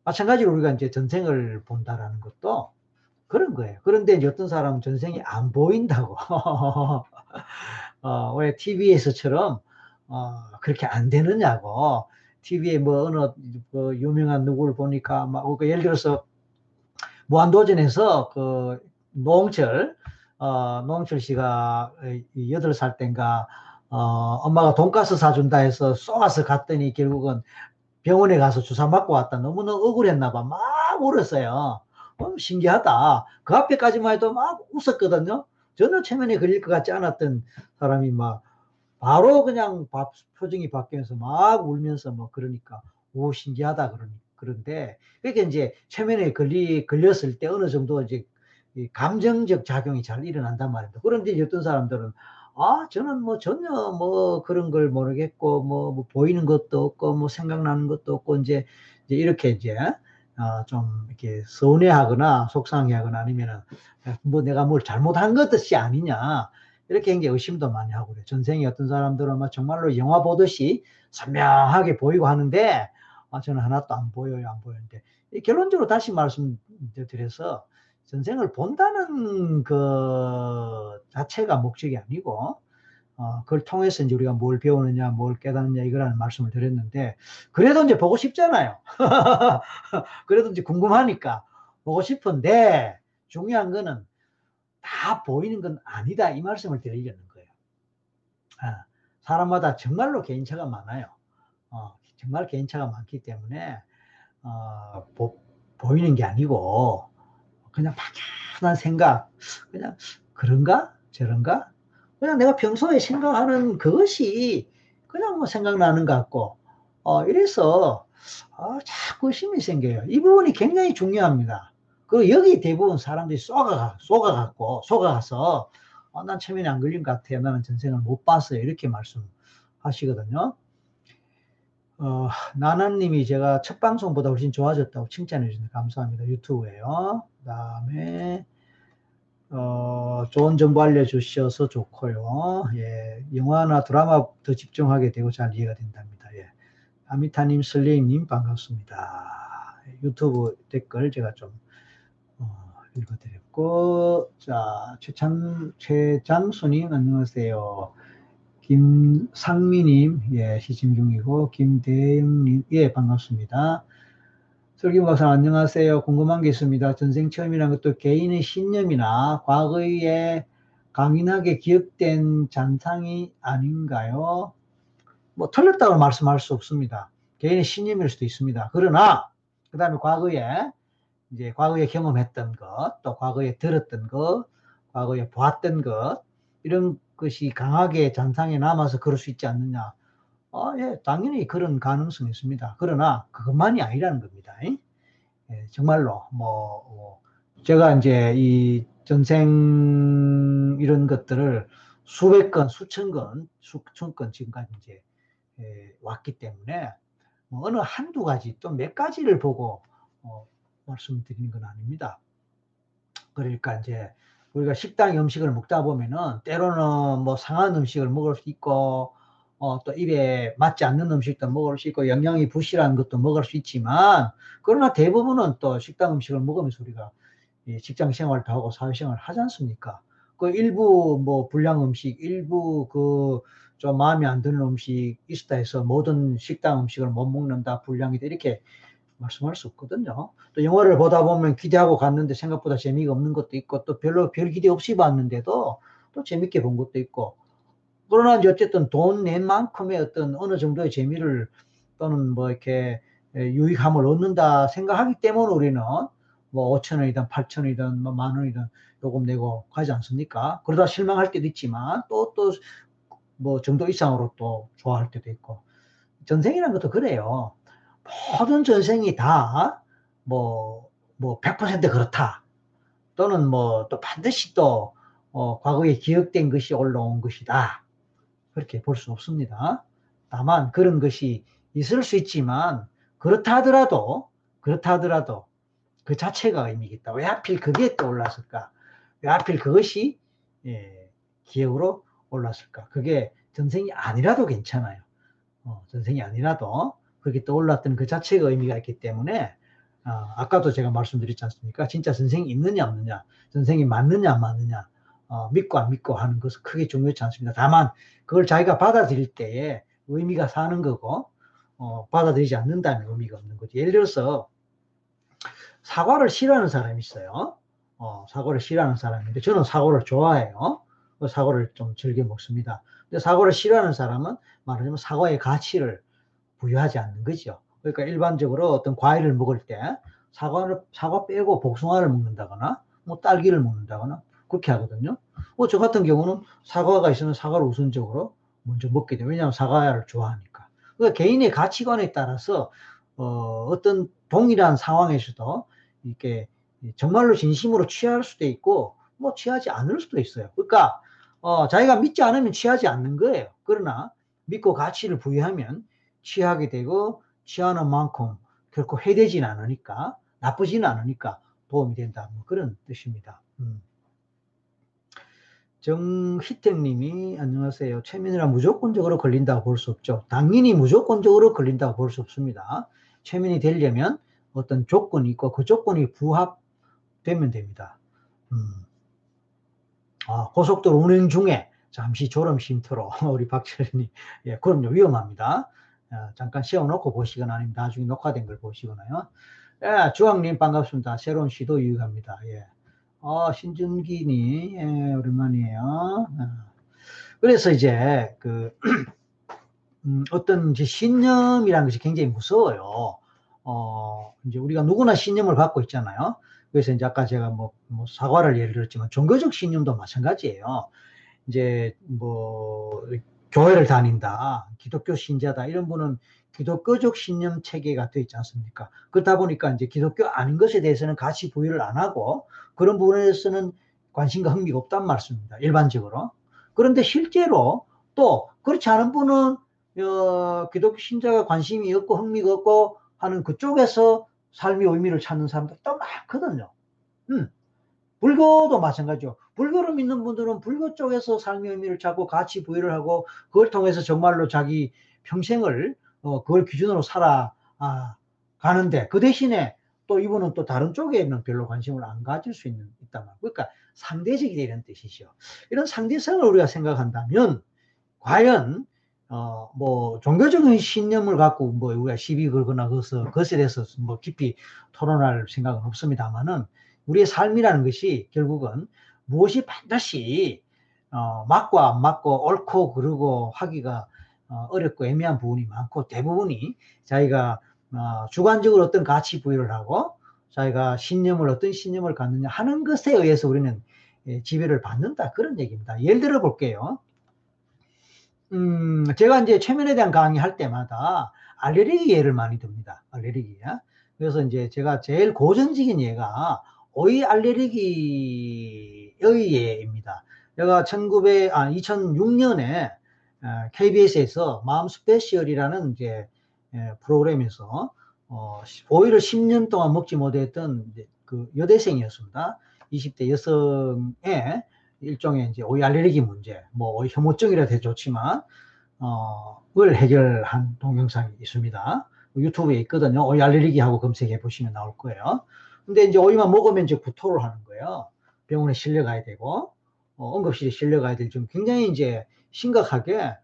마찬가지로 우리가 이제 전생을 본다라는 것도 그런 거예요. 그런데 이제 어떤 사람은 전생이 안 보인다고. 왜 TV에서처럼, 그렇게 안 되느냐고. TV에 어느 유명한 누구를 보니까, 예를 들어서 무한도전에서 그 노홍철 씨가 8살 땐가, 엄마가 돈가스 사준다 해서 쏘아서 갔더니 결국은 병원에 가서 주사 맞고 왔다. 너무너무 억울했나 봐. 막 울었어요. 신기하다. 그 앞에까지만 해도 막 웃었거든요. 전혀 최면에 걸릴 것 같지 않았던 사람이 바로 그냥 표정이 바뀌면서 막 울면서 그러니까, 오, 신기하다. 그런데 그게 이제 최면에 걸렸을 때 어느 정도 이제 감정적 작용이 잘 일어난단 말입니다. 그런데 어떤 사람들은 아, 저는 뭐 전혀 뭐 그런 걸 모르겠고 뭐 보이는 것도 없고 뭐 생각나는 것도 없고 이제 이렇게 이제 좀 이렇게 서운해하거나 속상해하거나 아니면은 뭐 내가 뭘 잘못한 것이 아니냐 이렇게 굉장히 의심도 많이 하고 그래요. 전생에 어떤 사람들은 막 정말로 영화 보듯이 선명하게 보이고 하는데 저는 하나도 안 보여요, 안 보이는데 결론적으로 다시 말씀드려서 전생을 본다는 그 자체가 목적이 아니고 그걸 통해서 이제 우리가 뭘 배우느냐, 뭘 깨닫느냐, 이거라는 말씀을 드렸는데, 그래도 이제 보고 싶잖아요. 그래도 이제 궁금하니까 보고 싶은데, 중요한 거는 다 보이는 건 아니다. 이 말씀을 드리려는 거예요. 사람마다 정말로 개인차가 많아요. 정말 개인차가 많기 때문에, 보이는 게 아니고, 그냥 막연한 생각, 그냥 그런가? 저런가? 그냥 내가 평소에 생각하는 그것이 그냥 뭐 생각나는 것 같고 이래서 자꾸 의심이 생겨요. 이 부분이 굉장히 중요합니다. 그리고 여기 대부분 사람들이 속아가서 난 체면이 안 걸린 것 같아요. 나는 전생을 못 봤어요. 이렇게 말씀하시거든요. 나나님이 제가 첫 방송보다 훨씬 좋아졌다고 칭찬해 주셔서 감사합니다. 유튜브에요. 그 다음에 좋은 정보 알려주셔서 좋고요. 예, 영화나 드라마 더 집중하게 되고 잘 이해가 된답니다. 예. 아미타님, 슬레임님 반갑습니다. 유튜브 댓글 제가 좀 읽어드렸고, 자, 최장수님 안녕하세요. 김상미님, 예, 시침 중이고, 김대영님, 예, 반갑습니다. 설기부 박사 안녕하세요. 궁금한 게 있습니다. 전생 체험이라는 것도 개인의 신념이나 과거에 강인하게 기억된 잔상이 아닌가요? 뭐 틀렸다고 말씀할 수 없습니다. 개인의 신념일 수도 있습니다. 그러나 그 다음에 과거에 경험했던 것, 또 과거에 들었던 것, 과거에 보았던 것, 이런 것이 강하게 잔상에 남아서 그럴 수 있지 않느냐. 예, 당연히 그런 가능성이 있습니다. 그러나 그것만이 아니라는 겁니다. 예, 정말로 뭐 제가 이제 이 전생 이런 것들을 수천 건 지금까지 이제 왔기 때문에 뭐 어느 한두 가지 또 몇 가지를 보고 말씀드리는 건 아닙니다. 그러니까 이제 우리가 식당 음식을 먹다 보면은 때로는 뭐 상한 음식을 먹을 수 있고 또 입에 맞지 않는 음식도 먹을 수 있고 영양이 부실한 것도 먹을 수 있지만, 그러나 대부분은 또 식당 음식을 먹으면서 우리가 직장 생활도 하고 사회생활을 하지 않습니까? 그 일부 뭐 불량 음식, 일부 그 좀 마음에 안 드는 음식 있다 해서 모든 식당 음식을 못 먹는다, 불량이다, 이렇게 말씀할 수 없거든요. 또 영화를 보다 보면 기대하고 갔는데 생각보다 재미가 없는 것도 있고, 또 별로 별 기대 없이 봤는데도 또 재밌게 본 것도 있고, 그러나 이제 어쨌든 돈 낸 만큼의 어떤 어느 정도의 재미를 또는 뭐 이렇게 유익함을 얻는다 생각하기 때문에 우리는 뭐 5,000원이든 8,000원이든 뭐 10,000원이든 요금 내고 가지 않습니까? 그러다 실망할 때도 있지만 또 뭐 정도 이상으로 또 좋아할 때도 있고, 전생이라는 것도 그래요. 모든 전생이 다 뭐 100% 그렇다, 또는 뭐 또 반드시 또 과거에 기억된 것이 올라온 것이다, 그렇게 볼 수 없습니다. 다만 그런 것이 있을 수 있지만, 그렇다 하더라도 그 자체가 의미가 있다. 왜 하필 그게 또 올랐을까? 왜 하필 그것이 기억으로 올랐을까? 그게 전생이 아니라도 괜찮아요. 전생이 아니라도 그렇게 또 올랐던 그 자체가 의미가 있기 때문에, 아까도 제가 말씀드렸지 않습니까? 진짜 전생이 있느냐 없느냐, 전생이 맞느냐 안 맞느냐, 믿고 안 믿고 하는 것은 크게 중요하지 않습니다. 다만 그걸 자기가 받아들일 때에 의미가 사는 거고, 받아들이지 않는다면 의미가 없는 거지. 예를 들어서 사과를 싫어하는 사람이 있어요. 사과를 싫어하는 사람인데, 저는 사과를 좋아해요. 사과를 좀 즐겨 먹습니다. 근데 사과를 싫어하는 사람은 말하자면 사과의 가치를 부여하지 않는 거죠. 그러니까 일반적으로 어떤 과일을 먹을 때 사과 빼고 복숭아를 먹는다거나 뭐 딸기를 먹는다거나 그렇게 하거든요. 저 같은 경우는 사과가 있으면 사과를 우선적으로 먼저 먹게 돼요. 왜냐하면 사과를 좋아하니까. 그러니까 개인의 가치관에 따라서 어떤 동일한 상황에서도 이렇게 정말로 진심으로 취할 수도 있고 뭐 취하지 않을 수도 있어요. 그러니까 자기가 믿지 않으면 취하지 않는 거예요. 그러나 믿고 가치를 부여하면 취하게 되고 취하는 만큼 결코 해되진 않으니까, 나쁘지는 않으니까 도움이 된다, 뭐 그런 뜻입니다. 정희택님이 안녕하세요. 최면이란 무조건적으로 걸린다고 볼 수 없죠. 당연히 무조건적으로 걸린다고 볼 수 없습니다. 최면이 되려면 어떤 조건이 있고 그 조건이 부합되면 됩니다. 고속도로 운행 중에 잠시 졸음 쉼터로 우리 박철현님, 예, 그럼요, 위험합니다. 잠깐 씌워놓고 보시거나 아니면 나중에 녹화된 걸 보시거나요. 예, 주황님 반갑습니다. 새로운 시도 유익합니다. 예. 신준기님, 예, 오랜만이에요. 그래서 이제 그 어떤 이제 신념이라는 것이 굉장히 무서워요. 이제 우리가 누구나 신념을 갖고 있잖아요. 그래서 이제 아까 제가 뭐 사과를 예를 들었지만 종교적 신념도 마찬가지예요. 이제 뭐 교회를 다닌다, 기독교 신자다, 이런 분은 기독교적 신념 체계가 되어 있지 않습니까? 그렇다 보니까 이제 기독교 아닌 것에 대해서는 가치 부여를 안 하고 그런 부분에서는 관심과 흥미가 없단 말씀입니다. 일반적으로. 그런데 실제로 또 그렇지 않은 분은 기독교 신자가 관심이 없고 흥미가 없고 하는 그쪽에서 삶의 의미를 찾는 사람들 또 많거든요. 불교도 마찬가지죠. 불교를 믿는 분들은 불교 쪽에서 삶의 의미를 찾고 가치 부여를 하고 그걸 통해서 정말로 자기 평생을 그걸 기준으로 살아가는데, 그 대신에 또 이분은 또 다른 쪽에는 별로 관심을 안 가질 수 있단 말이에요. 그러니까 상대적이다, 이런 뜻이죠. 이런 상대성을 우리가 생각한다면 과연 뭐 종교적인 신념을 갖고 뭐 우리가 시비 걸거나 그것에 대해서 뭐 깊이 토론할 생각은 없습니다만은, 우리의 삶이라는 것이 결국은 무엇이 반드시 맞고 안 맞고 옳고 그르고 하기가 어렵고 애매한 부분이 많고, 대부분이 자기가 주관적으로 어떤 가치 부여를 하고 자기가 어떤 신념을 갖느냐 하는 것에 의해서 우리는 지배를 받는다, 그런 얘기입니다. 예를 들어 볼게요. 제가 이제 최면에 대한 강의할 때마다 알레르기 예를 많이 듭니다. 알레르기야. 그래서 이제 제가 제일 고전적인 예가 오이 알레르기의 예입니다. 제가 2006년에 KBS에서 마음 스페셜이라는 이제 프로그램에서 오이를 10년 동안 먹지 못했던 그 여대생이었습니다. 20대 여성의 일종의 이제 오이 알레르기 문제, 뭐 오이 혐오증이라 해도 좋지만 을 해결한 동영상이 있습니다. 유튜브에 있거든요. 오이 알레르기하고 검색해 보시면 나올 거예요. 근데 이제 오이만 먹으면 이제 구토를 하는 거예요. 병원에 실려가야 되고 응급실에 실려가야 될 좀 굉장히 이제 심각하게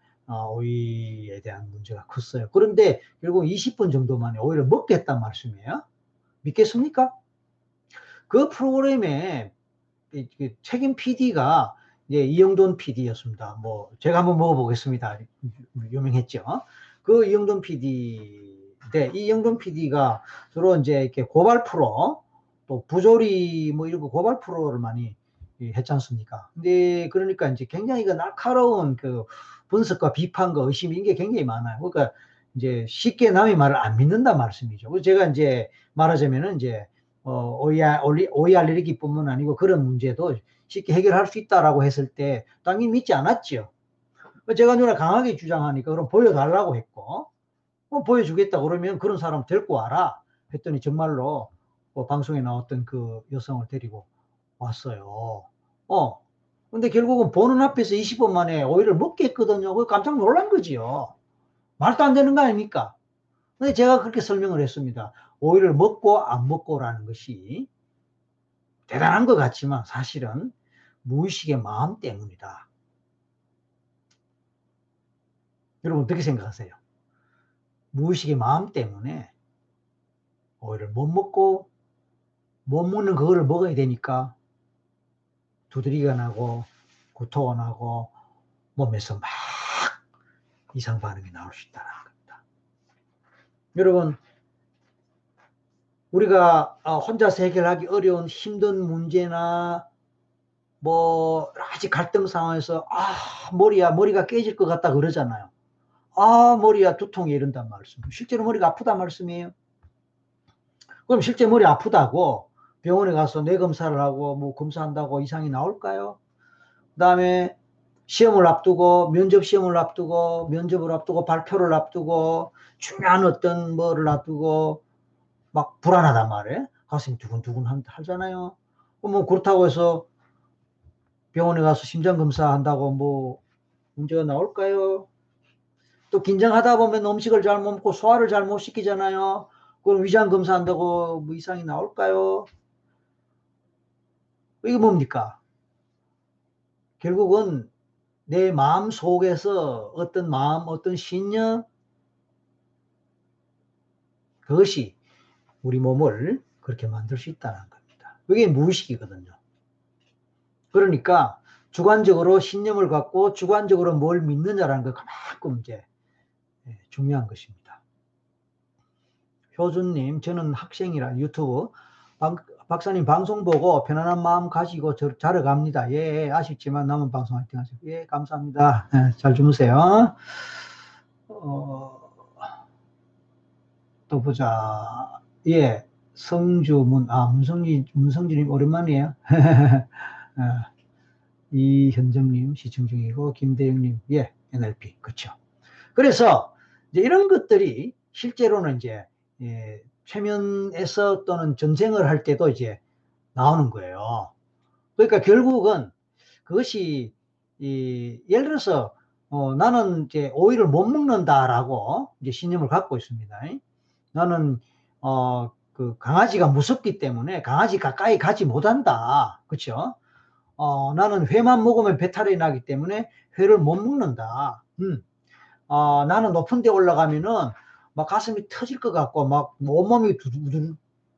오이에 대한 문제가 컸어요. 그런데 결국 20분 정도 만에 오이를 먹게 했단 말씀이에요. 믿겠습니까? 그 프로그램에 책임 PD가 이제 이영돈 PD였습니다. 뭐 제가 한번 먹어보겠습니다. 유명했죠. 그 이영돈 PD인데, 이영돈 PD가 주로 이제 이렇게 고발 프로, 또 부조리 뭐 이런 거 고발 프로를 많이 했지 않습니까? 근데 그러니까 이제 굉장히 그 날카로운 그 분석과 비판과 의심, 이게 굉장히 많아요. 그러니까 이제 쉽게 남의 말을 안 믿는다 말씀이죠. 그래서 제가 이제 말하자면은 이제 오이 알레르기뿐만 아니고 그런 문제도 쉽게 해결할 수 있다라고 했을 때 당연히 믿지 않았죠. 제가 누나 강하게 주장하니까 그럼 보여달라고 했고, 그럼 보여주겠다 그러면 그런 사람 데리고 와라 했더니 정말로 방송에 나왔던 그 여성을 데리고 왔어요. 근데 결국은 보는 앞에서 20분 만에 오이를 먹게 했거든요. 깜짝 놀란 거지요. 말도 안 되는 거 아닙니까? 근데 제가 그렇게 설명을 했습니다. 오이를 먹고 안 먹고라는 것이 대단한 것 같지만 사실은 무의식의 마음 때문이다. 여러분 어떻게 생각하세요? 무의식의 마음 때문에 오이를 못 먹고, 못 먹는 그거를 먹어야 되니까 두드리기가 나고 구토가 나고 몸에서 막 이상 반응이 나올 수 있다는 겁니다. 여러분, 우리가 혼자서 해결하기 어려운 힘든 문제나 뭐 아직 갈등 상황에서 머리가 깨질 것 같다 그러잖아요. 머리야 두통이 이런단 말씀. 실제로 머리가 아프다 말씀이에요. 그럼 실제 머리 아프다고 병원에 가서 뇌검사를 하고 뭐 검사한다고 이상이 나올까요? 그 다음에 시험을 앞두고, 면접 시험을 앞두고, 면접을 앞두고, 발표를 앞두고, 중요한 어떤 뭐를 앞두고 막 불안하단 말이에요. 가슴이 두근두근 하잖아요. 뭐 그렇다고 해서 병원에 가서 심장검사 한다고 뭐 문제가 나올까요? 또 긴장하다 보면 음식을 잘 못 먹고 소화를 잘 못 시키잖아요. 그럼 위장검사 한다고 뭐 이상이 나올까요? 이게 뭡니까? 결국은 내 마음 속에서 어떤 마음, 어떤 신념, 그것이 우리 몸을 그렇게 만들 수 있다는 겁니다. 이게 무의식이거든요. 그러니까 주관적으로 신념을 갖고 주관적으로 뭘 믿느냐라는 거 그만큼 이제 중요한 것입니다. 효준님, 저는 학생이라 유튜브 박사님 방송 보고 편안한 마음 가지고 자러 갑니다. 예, 아쉽지만 남은 방송 화이팅 하시고. 예, 감사합니다. 예, 잘 주무세요. 또 보자. 예, 성주문, 문성진님 오랜만이에요. 이현정님 시청 중이고, 김대영님, 예, NLP. 그렇죠. 그래서 이제 이런 것들이 실제로는 이제, 예, 최면에서 또는 전쟁을 할 때도 이제 나오는 거예요. 그러니까 결국은 그것이, 예를 들어서, 나는 이제 오이를 못 먹는다라고 이제 신념을 갖고 있습니다. 나는, 그 강아지가 무섭기 때문에 강아지 가까이 가지 못한다. 그쵸? 나는 회만 먹으면 배탈이 나기 때문에 회를 못 먹는다. 나는 높은 데 올라가면은 막 가슴이 터질 것 같고 막 온몸이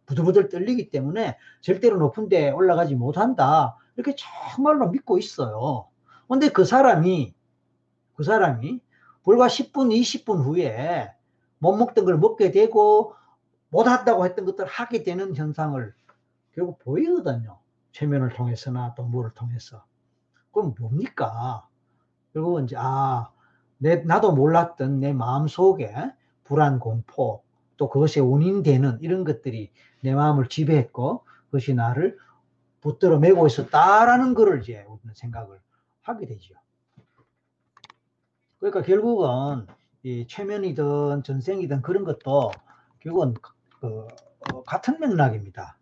부들부들 떨리기 때문에 절대로 높은 데 올라가지 못한다. 이렇게 정말로 믿고 있어요. 근데 그 사람이 불과 10분, 20분 후에 못 먹던 걸 먹게 되고 못한다고 했던 것들을 하게 되는 현상을 결국 보이거든요. 최면을 통해서나 또 뭐를 통해서. 그럼 뭡니까? 결국은 이제 나도 몰랐던 내 마음 속에 불안, 공포, 또 그것에 원인되는 이런 것들이 내 마음을 지배했고 그것이 나를 붙들어 매고 있었다라는 것을 이제 우리는 생각을 하게 되죠. 그러니까 결국은 이 최면이든 전생이든 그런 것도 결국은 같은 맥락입니다.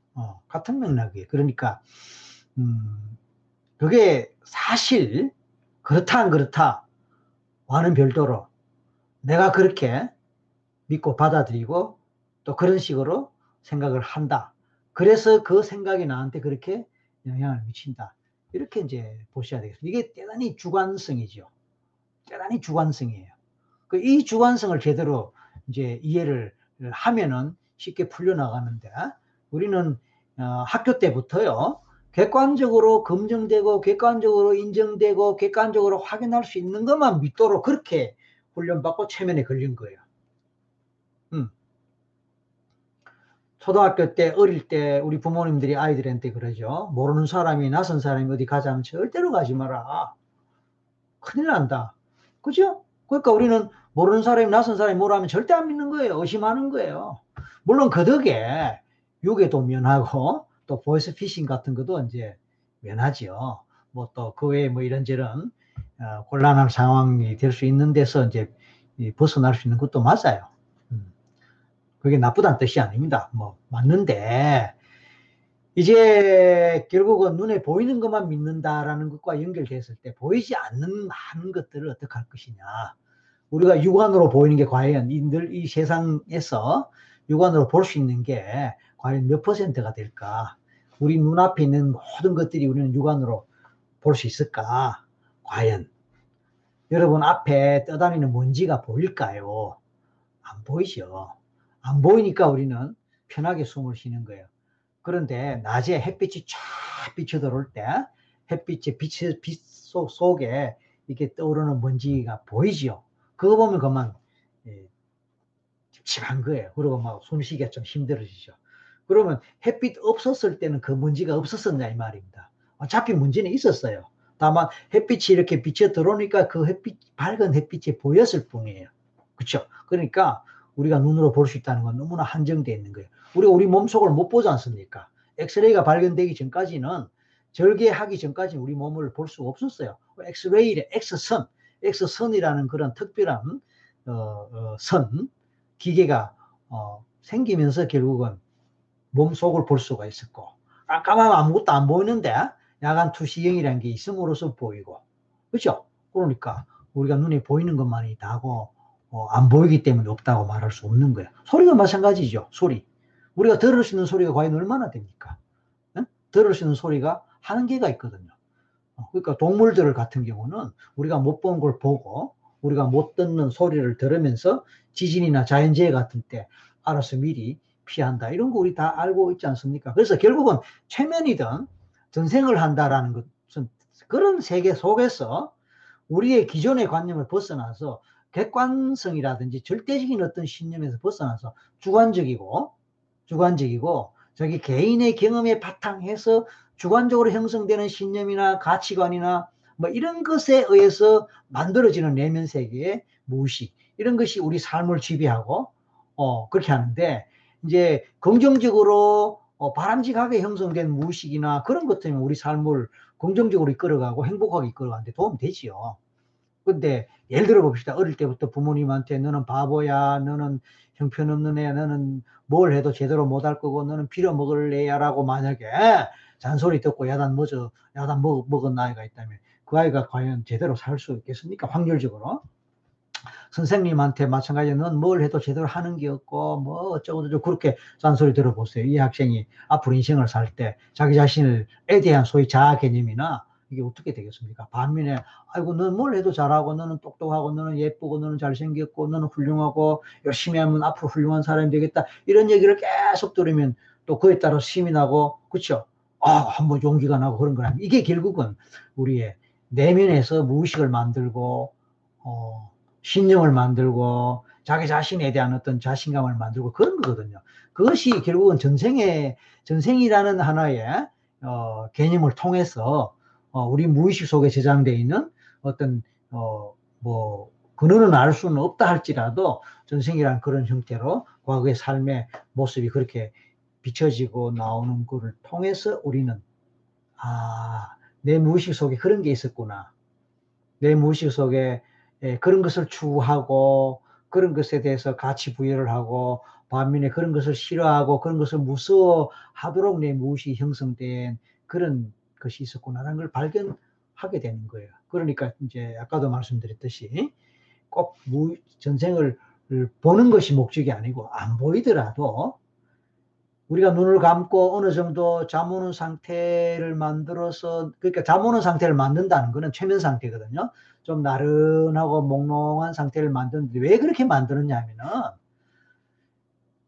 같은 맥락이에요. 그러니까 그게 사실 그렇다 안 그렇다와는 별도로 내가 그렇게 믿고 받아들이고 또 그런 식으로 생각을 한다. 그래서 그 생각이 나한테 그렇게 영향을 미친다. 이렇게 이제 보셔야 되겠습니다. 이게 대단히 주관성이죠. 대단히 주관성이에요. 이 주관성을 제대로 이제 이해를 하면은 쉽게 풀려나가는데 우리는 학교 때부터요. 객관적으로 검증되고 객관적으로 인정되고 객관적으로 확인할 수 있는 것만 믿도록 그렇게 훈련받고 최면에 걸린 거예요. 초등학교 때 어릴 때 우리 부모님들이 아이들한테 그러죠. 모르는 사람이 낯선 사람이 어디 가자 하면 절대로 가지 마라. 큰일 난다. 그죠? 그러니까 우리는 모르는 사람이 낯선 사람이 뭐라 하면 절대 안 믿는 거예요. 의심하는 거예요. 물론 그 덕에 유괴도 면하고 또 보이스피싱 같은 것도 이제 면하지요. 뭐 또 그 외에 뭐 이런저런 곤란한 상황이 될 수 있는 데서 이제 벗어날 수 있는 것도 맞아요. 그게 나쁘다는 뜻이 아닙니다. 뭐 맞는데 이제 결국은 눈에 보이는 것만 믿는다라는 것과 연결됐을 때 보이지 않는 많은 것들을 어떻게 할 것이냐. 우리가 육안으로 보이는 게 과연 이 세상에서 육안으로 볼 수 있는 게 과연 몇 %가 될까. 우리 눈앞에 있는 모든 것들이 우리는 육안으로 볼 수 있을까. 과연 여러분 앞에 떠다니는 먼지가 보일까요? 안 보이죠. 안 보이니까 우리는 편하게 숨을 쉬는 거예요. 그런데 낮에 햇빛이 쫙 비쳐 들어올 때 햇빛의 빛 속에 이렇게 떠오르는 먼지가 보이죠. 그거 보면 그만 찝찝한 거예요. 그리고 막 숨쉬기가 좀 힘들어지죠. 그러면 햇빛 없었을 때는 그 먼지가 없었었냐 이 말입니다. 어차피 먼지는 있었어요. 다만 햇빛이 이렇게 비쳐 들어오니까 그 햇빛, 밝은 햇빛이 보였을 뿐이에요. 그렇죠? 그러니까 우리가 눈으로 볼 수 있다는 건 너무나 한정되어 있는 거예요. 우리가 우리 몸속을 못 보지 않습니까? 엑스레이가 발견되기 전까지는, 절개하기 전까지는 우리 몸을 볼 수가 없었어요. 엑스레이의 엑스선, 엑스선이라는 그런 특별한 선, 기계가 생기면서 결국은 몸속을 볼 수가 있었고, 깜깜하면 아무것도 안 보이는데 야간 투시경이라는 게 있음으로써 보이고, 그렇죠? 그러니까 우리가 눈에 보이는 것만이 다고 안 보이기 때문에 없다고 말할 수 없는 거예요. 소리도 마찬가지죠. 소리. 우리가 들을 수 있는 소리가 과연 얼마나 됩니까? 응? 들을 수 있는 소리가 한계가 있거든요. 그러니까 동물들 같은 경우는 우리가 못 본 걸 보고 우리가 못 듣는 소리를 들으면서 지진이나 자연재해 같은 때 알아서 미리 피한다. 이런 거 우리 다 알고 있지 않습니까? 그래서 결국은 최면이든 전생을 한다라는 것은 그런 세계 속에서 우리의 기존의 관념을 벗어나서 객관성이라든지 절대적인 어떤 신념에서 벗어나서 주관적이고 자기 개인의 경험에 바탕해서 주관적으로 형성되는 신념이나 가치관이나 뭐 이런 것에 의해서 만들어지는 내면 세계의 무의식, 이런 것이 우리 삶을 지배하고 그렇게 하는데, 이제 긍정적으로 바람직하게 형성된 무의식이나 그런 것 때문에 우리 삶을 긍정적으로 이끌어가고 행복하게 이끌어가는데 도움 되지요. 근데 예를 들어 봅시다. 어릴 때부터 부모님한테 너는 바보야, 너는 형편없는 애야, 너는 뭘 해도 제대로 못할 거고, 너는 빌어먹을 애야라고 만약에 잔소리 듣고 야단 먹은 아이가 있다면 그 아이가 과연 제대로 살 수 있겠습니까? 확률적으로. 선생님한테 마찬가지로 넌 뭘 해도 제대로 하는 게 없고 뭐 어쩌고저쩌고 그렇게 잔소리 들어보세요. 이 학생이 앞으로 인생을 살 때 자기 자신에 대한 소위 자아 개념이나 이게 어떻게 되겠습니까? 반면에 아이고 너는 뭘 해도 잘하고 너는 똑똑하고 너는 예쁘고 너는 잘생겼고 너는 훌륭하고 열심히 하면 앞으로 훌륭한 사람이 되겠다, 이런 얘기를 계속 들으면 또 그에 따라 힘이 나고, 그렇죠? 한번 용기가 나고 그런 거라면 이게 결국은 우리의 내면에서 무의식을 만들고 신념을 만들고 자기 자신에 대한 어떤 자신감을 만들고 그런 거거든요. 그것이 결국은 전생이라는 하나의 개념을 통해서 우리 무의식 속에 저장되어 있는 어떤 근원은 알 수는 없다 할지라도 전생이라는 그런 형태로 과거의 삶의 모습이 그렇게 비춰지고 나오는 것을 통해서 우리는 내 무의식 속에 그런 게 있었구나, 내 무의식 속에 그런 것을 추구하고 그런 것에 대해서 가치 부여를 하고 반면에 그런 것을 싫어하고 그런 것을 무서워하도록 내 무의식이 형성된 그런 것이 있었구나라는 걸 발견하게 되는 거예요. 그러니까 이제 아까도 말씀드렸듯이 꼭 전생을 보는 것이 목적이 아니고, 안 보이더라도 우리가 눈을 감고 어느 정도 잠 오는 상태를 만들어서, 그러니까 잠 오는 상태를 만든다는 거는 최면 상태거든요. 좀 나른하고 몽롱한 상태를 만드는데, 왜 그렇게 만드느냐 하면은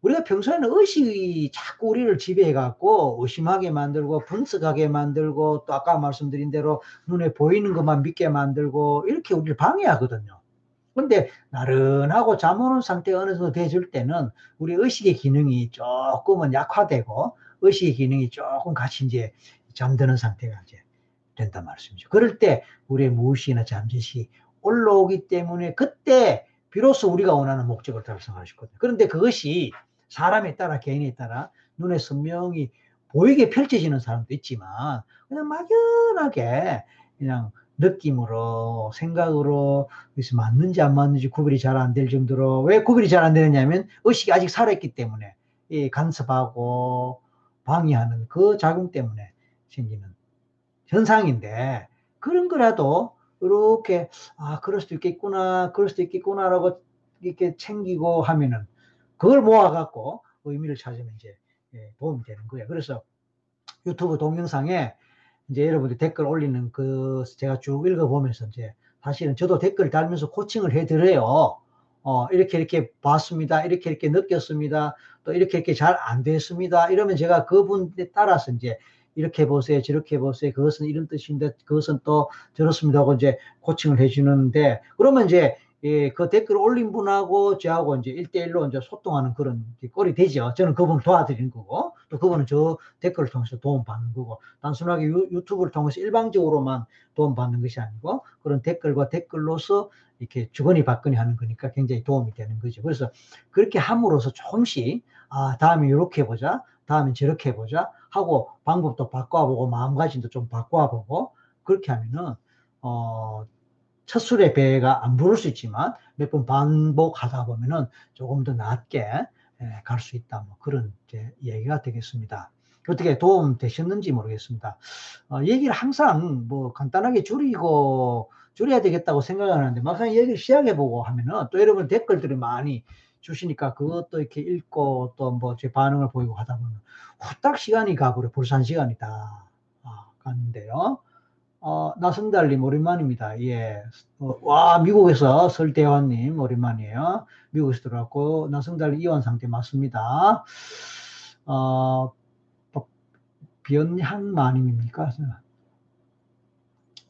우리가 평소에는 의식이 자꾸 우리를 지배해갖고 의심하게 만들고 분석하게 만들고 또 아까 말씀드린 대로 눈에 보이는 것만 믿게 만들고 이렇게 우리를 방해하거든요. 근데 나른하고 잠 오는 상태가 어느 정도 돼줄 때는 우리 의식의 기능이 조금은 약화되고 의식의 기능이 조금 같이 이제 잠드는 상태가 이제 된단 말씀이죠. 그럴 때 우리의 무의식이나 잠재식이 올라오기 때문에 그때 비로소 우리가 원하는 목적을 달성할 수 있거든요. 그런데 그것이 사람에 따라, 개인에 따라 눈에 선명히 보이게 펼쳐지는 사람도 있지만 그냥 막연하게 그냥 느낌으로, 생각으로, 그래서 맞는지 안 맞는지 구별이 잘 안 될 정도로. 왜 구별이 잘 안 되느냐면 의식이 아직 살아있기 때문에 이 간섭하고 방해하는 그 작용 때문에 생기는 현상인데, 그런 거라도 이렇게 그럴 수도 있겠구나, 그럴 수도 있겠구나라고 이렇게 챙기고 하면은 그걸 모아갖고 의미를 찾으면 이제 도움이 되는 거예요. 그래서 유튜브 동영상에 이제 여러분들 댓글 올리는 그 제가 쭉 읽어보면서 이제 사실은 저도 댓글 달면서 코칭을 해드려요. 이렇게 봤습니다. 이렇게 느꼈습니다. 또 이렇게 잘 안 됐습니다. 이러면 제가 그분에 따라서 이제 이렇게 보세요, 저렇게 보세요. 그것은 이런 뜻인데 그것은 또 저렇습니다 하고 이제 코칭을 해주는데, 그러면 이제 그 댓글 올린 분하고 저하고 이제 1대1로 이제 소통하는 그런 꼴이 되죠. 저는 그분을 도와드리는 거고, 또 그거는 저 댓글을 통해서 도움받는 거고, 단순하게 유튜브를 통해서 일방적으로만 도움받는 것이 아니고 그런 댓글과 댓글로서 이렇게 주거니 받거니 하는 거니까 굉장히 도움이 되는 거죠. 그래서 그렇게 함으로써 조금씩 아 다음에 이렇게 해보자, 다음에 저렇게 해보자 하고 방법도 바꿔보고 마음가짐도 좀 바꿔보고, 그렇게 하면은 첫 술에 배가 안 부를 수 있지만 몇 번 반복하다 보면은 조금 더 낫게 갈 수 있다, 뭐 그런 이제 얘기가 되겠습니다. 어떻게 도움 되셨는지 모르겠습니다. 얘기를 항상 뭐 간단하게 줄여야 되겠다고 생각하는데 막상 얘기를 시작해보고 하면은 또 여러분 댓글들이 많이 주시니까 그것도 이렇게 읽고 또 뭐 제 반응을 보이고 하다 보면 후딱 시간이 가버려, 불산 시간이 다 갔는데요. 나선달님 오랜만입니다. 예. 와, 미국에서 설대환님 오랜만이에요. 미국에서 들어왔고, 나선달님 이혼 상태 맞습니다. 변향마님입니까?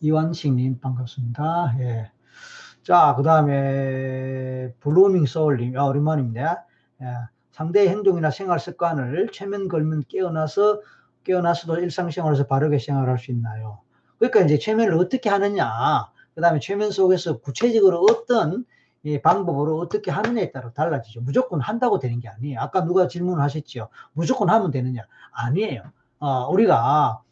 이완식님 반갑습니다. 예. 자, 그 다음에 블루밍 소울님, 오랜만입니다. 예. 상대의 행동이나 생활 습관을 최면 걸면 깨어나서도 일상생활에서 바르게 생활할 수 있나요? 그러니까 이제 최면을 어떻게 하느냐, 그 다음에 최면 속에서 구체적으로 어떤 방법으로 어떻게 하느냐에 따라 달라지죠. 무조건 한다고 되는 게 아니에요. 아까 누가 질문을 하셨죠. 무조건 하면 되느냐? 아니에요. 우리가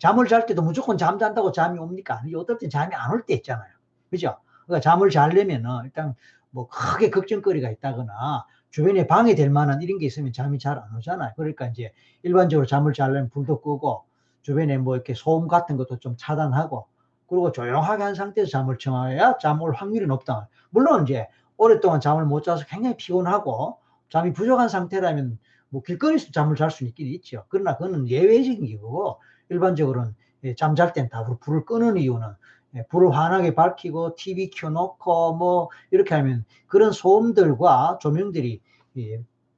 잠을 잘 때도 무조건 잠잔다고 잠이 옵니까? 아니죠. 어떨 때 잠이 안 올 때 있잖아요. 그죠? 그러니까 잠을 자려면은 일단 뭐 크게 걱정거리가 있다거나 주변에 방해될 만한 이런 게 있으면 잠이 잘 안 오잖아요. 그러니까 이제 일반적으로 잠을 자려면 불도 끄고 주변에 뭐 이렇게 소음 같은 것도 좀 차단하고, 그리고 조용하게 한 상태에서 잠을 청해야 잠 올 확률이 높다. 물론 이제 오랫동안 잠을 못 자서 굉장히 피곤하고 잠이 부족한 상태라면 뭐 길거리에서 잠을 잘 수는 있긴 있죠. 그러나 그거는 예외적인 거고, 일반적으로는 잠잘 땐 다 불을 끄는 이유는 불을 환하게 밝히고 TV 켜놓고 뭐 이렇게 하면 그런 소음들과 조명들이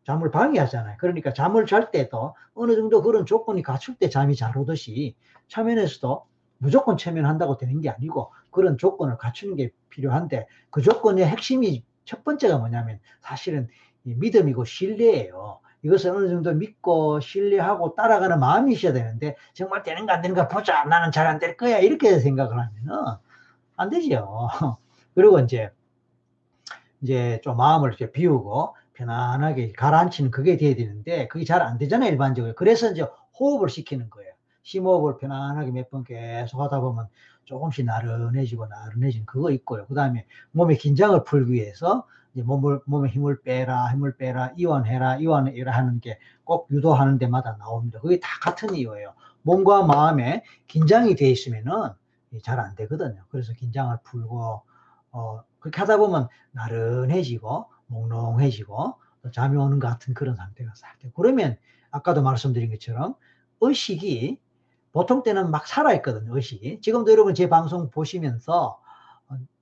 잠을 방해하잖아요. 그러니까 잠을 잘 때도 어느 정도 그런 조건이 갖출 때 잠이 잘 오듯이 최면에서도 무조건 최면한다고 되는 게 아니고 그런 조건을 갖추는 게 필요한데, 그 조건의 핵심이 첫 번째가 뭐냐면 사실은 믿음이고 신뢰예요. 이것을 어느 정도 믿고 신뢰하고 따라가는 마음이 있어야 되는데 정말 되는가 안 되는가 보자, 나는 잘 안 될 거야 이렇게 생각을 하면은 안 되죠. 그리고 이제 좀 마음을 이렇게 비우고 편안하게 가라앉히는 그게 돼야 되는데 그게 잘 안 되잖아요, 일반적으로. 그래서 이제 호흡을 시키는 거예요. 심호흡을 편안하게 몇 번 계속 하다 보면 조금씩 나른해지는 그거 있고요. 그 다음에 몸의 긴장을 풀기 위해서 이제 몸에 힘을 빼라, 이완해라 하는 게 꼭 유도하는 데마다 나옵니다. 그게 다 같은 이유예요. 몸과 마음에 긴장이 돼 있으면은 잘 안 되거든요. 그래서 긴장을 풀고 그렇게 하다 보면 나른해지고 몽롱해지고 또 잠이 오는 것 같은 그런 상태가 싹 돼요. 그러면 아까도 말씀드린 것처럼 의식이 보통 때는 막 살아있거든요. 의식이 지금도 여러분 제 방송 보시면서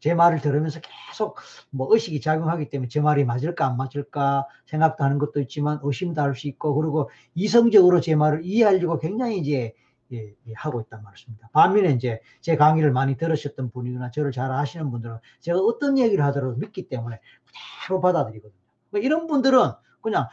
제 말을 들으면서 계속 뭐 의식이 작용하기 때문에 제 말이 맞을까 안 맞을까 생각도 하는 것도 있지만 의심도 할 수 있고, 그리고 이성적으로 제 말을 이해하려고 굉장히 이제 하고 있단 말입니다. 반면에 이제 제 강의를 많이 들으셨던 분이거나 저를 잘 아시는 분들은 제가 어떤 얘기를 하더라도 믿기 때문에 그대로 받아들이거든요. 이런 분들은 그냥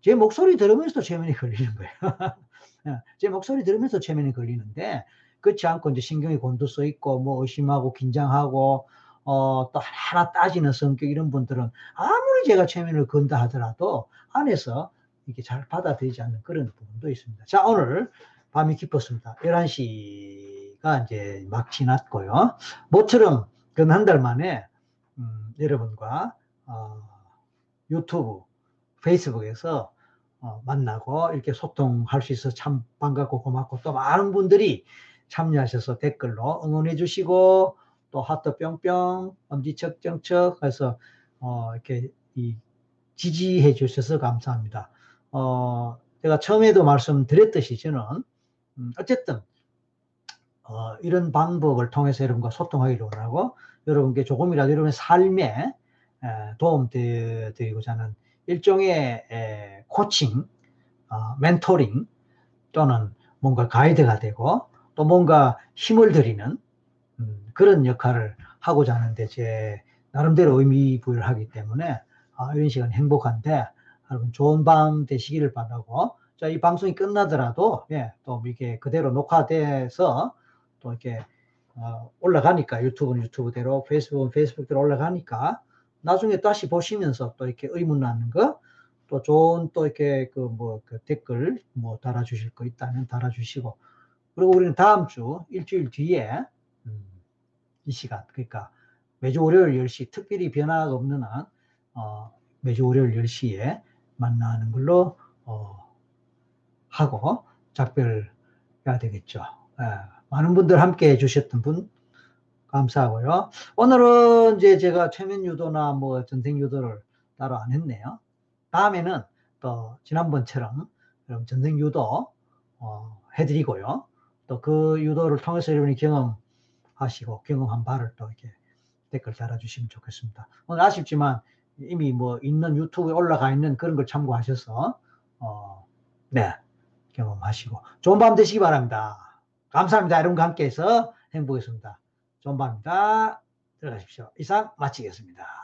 제 목소리 들으면서도 최면이 걸리는 거예요. 제 목소리 들으면서 최면이 걸리는데, 그렇지 않고 이제 신경이 곤두서 있고 뭐 의심하고 긴장하고 또 하나하나 따지는 성격 이런 분들은 아무리 제가 최면을 건다 하더라도 안에서 이렇게 잘 받아들이지 않는 그런 부분도 있습니다. 자, 오늘 밤이 깊었습니다. 11시가 이제 막 지났고요. 모처럼 근 한 달 만에 여러분과 유튜브, 페이스북에서 만나고 이렇게 소통할 수 있어서 참 반갑고 고맙고, 또 많은 분들이 참여하셔서 댓글로 응원해 주시고 또 하트 뿅뿅, 엄지척척척 해서 이렇게 지지해 주셔서 감사합니다. 제가 처음에도 말씀드렸듯이 저는 어쨌든 이런 방법을 통해서 여러분과 소통하기를 원하고 여러분께 조금이라도 여러분의 삶에 도움드리고자 하는 일종의 코칭, 멘토링 또는 뭔가 가이드가 되고 또 뭔가 힘을 드리는 그런 역할을 하고자 하는데 제 나름대로 의미 부여를 하기 때문에 이런 시간 행복한데, 여러분 좋은 밤 되시기를 바라고 자, 이 방송이 끝나더라도, 예, 또 이게 그대로 녹화돼서 또 이렇게 올라가니까, 유튜브는 유튜브대로, 페이스북은 페이스북대로 올라가니까, 나중에 다시 보시면서 또 이렇게 의문 나는 거, 또 좋은 또 이렇게 그 뭐 그 댓글 뭐 달아주실 거 있다면 달아주시고, 그리고 우리는 다음 주 일주일 뒤에 이 시간, 그러니까 매주 월요일 10시, 특별히 변화가 없는 한 매주 월요일 10시에 만나는 걸로 하고 작별해야 되겠죠. 예. 많은 분들 함께 해주셨던 분 감사하고요. 오늘은 이제 제가 최면 유도나 뭐 전생 유도를 따로 안 했네요. 다음에는 또 지난번처럼 그럼 전생 유도 해드리고요. 또 그 유도를 통해서 여러분이 경험하시고 경험한 바를 또 이렇게 댓글 달아주시면 좋겠습니다. 오늘 아쉽지만 이미 뭐 있는 유튜브에 올라가 있는 그런 걸 참고하셔서 네, 경험하시고 좋은 밤 되시기 바랍니다. 감사합니다. 여러분과 함께해서 행복했습니다. 좋은 밤입니다. 들어가십시오. 이상 마치겠습니다.